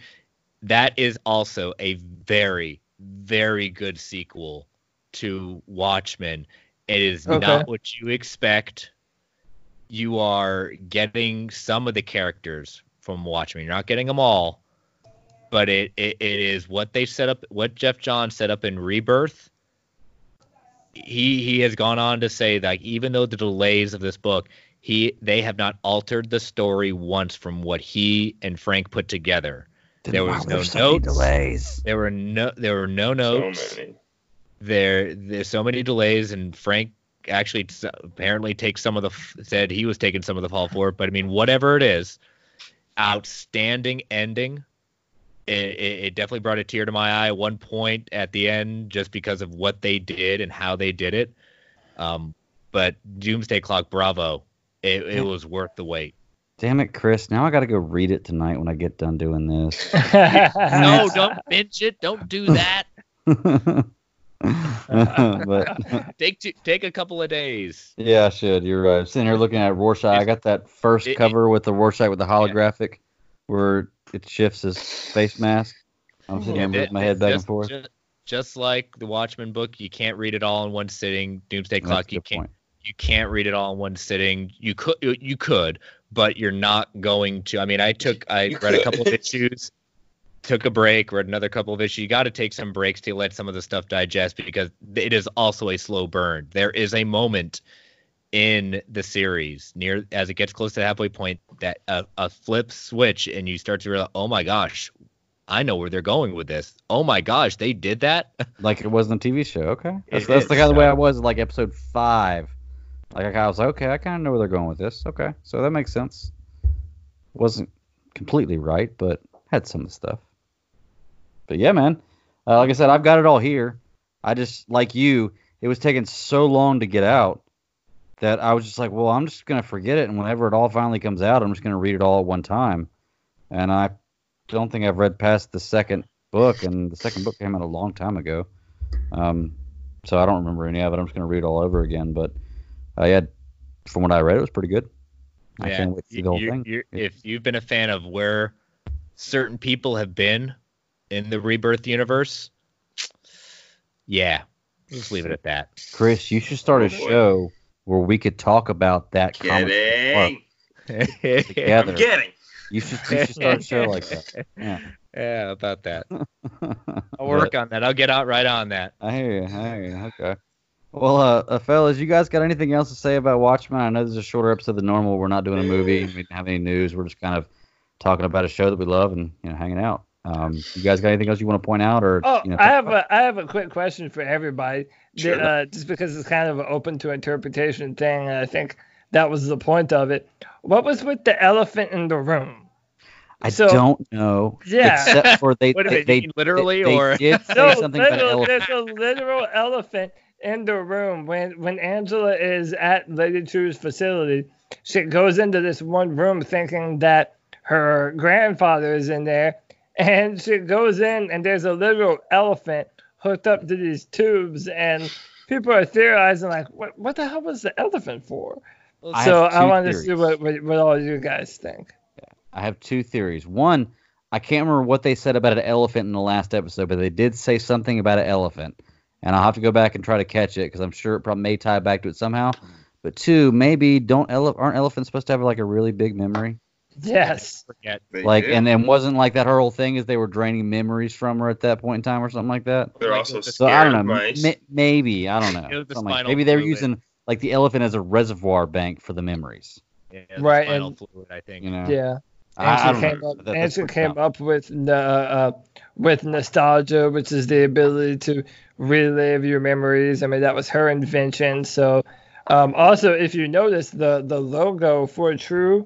That is also a very very good sequel to Watchmen. It is okay. not what you expect. You are getting some of the characters from Watchmen. You're not getting them all, but it, it, it is what they set up, what Geoff Johns set up in Rebirth. He he has gone on to say that even though the delays of this book, he they have not altered the story once from what he and Frank put together. There was no notes. Delays. There were no. There were no notes. So many. There, there's so many delays, and Frank actually apparently takes some of the said he was taking some of the fall for it. But I mean, whatever it is, outstanding ending. It, it, it definitely brought a tear to my eye at one point at the end, just because of what they did and how they did it. Um, but Doomsday Clock, bravo! It, it was worth the wait. Damn it, Chris. Now I got to go read it tonight when I get done doing this. No, don't binge it. Don't do that. but, take two, take a couple of days. Yeah, I should. You're right. I'm sitting here looking at Rorschach. I got that first it, cover it, with the Rorschach with the holographic yeah. where it shifts his face mask. I'm sitting yeah, here with my head back just, and forth. Just, just like the Watchmen book, you can't read it all in one sitting. Doomsday Clock, That's you can't. Point. You can't read it all in one sitting. You could, you could, but you're not going to. I mean, I took, I you read could. a couple of issues, took a break, read another couple of issues. You got to take some breaks to let some of the stuff digest because it is also a slow burn. There is a moment in the series near as it gets close to the halfway point that a, a flip switch and you start to realize, oh my gosh, I know where they're going with this. Oh my gosh, they did that. Like it wasn't a T V show. Okay, that's, that's is, the kind of so. way I was. Like episode five. Like I was like, okay, I kind of know where they're going with this. Okay, so that makes sense. Wasn't completely right, but had some of the stuff. But yeah, man. Uh, like I said, I've got it all here. I just, like you, it was taking so long to get out that I was just like, well, I'm just going to forget it. And whenever it all finally comes out, I'm just going to read it all at one time. And I don't think I've read past the second book. And the second book came out a long time ago. Um, so I don't remember any of it. I'm just going to read it all over again. But I had, from what I read, it was pretty good. I yeah, can't wait to see the whole you, thing. If you've been a fan of where certain people have been, in the Rebirth universe. Yeah, just leave it at that. Chris, you should start oh, a boy. show where we could talk about that kidding. comic book together. I'm kidding. You should, you should start a show like that. Yeah, yeah about that. I'll work but, on that. I'll get out right on that. I hear you. I hear you. Okay. Well, uh, uh, fellas, you guys got anything else to say about Watchmen? I know this is a shorter episode than normal. We're not doing a movie. We didn't have any news. We're just kind of talking about a show that we love and, you know, hanging out. Um, you guys got anything else you want to point out? Or oh, you know, I have about? a I have a quick question for everybody. Sure. That, uh, just because it's kind of an open to interpretation thing, and I think that was the point of it. What was with the elephant in the room? I so, don't know. Yeah. Except for they what they, they, they literally they, or they did say no, something literal, about an elephant. There's a literal elephant in the room. When when Angela is at Lady Trieu's facility, she goes into this one room thinking that her grandfather is in there, and she goes in and there's a literal elephant hooked up to these tubes, and people are theorizing like, what what the hell was the elephant for? I so I want to see what, what what all you guys think. Yeah. I have two theories. One, I can't remember what they said about an elephant in the last episode, but they did say something about an elephant. And I'll have to go back and try to catch it because I'm sure it probably may tie back to it somehow. But two, maybe don't ele- aren't elephants supposed to have like a really big memory? Yes. Forget. Like and, and wasn't like that her whole thing is they were draining memories from her at that point in time or something like that. They're like, also so scared. I don't know. M- maybe I don't know. The like maybe they're using like the elephant as a reservoir bank for the memories. Yeah, the right. Spinal and, fluid, I think. You know? Yeah. Answer came, up, that, Ansel came up with uh, uh, with nostalgia, which is the ability to relive your memories. I mean, that was her invention. So, um, also, if you notice, the the logo for Trieu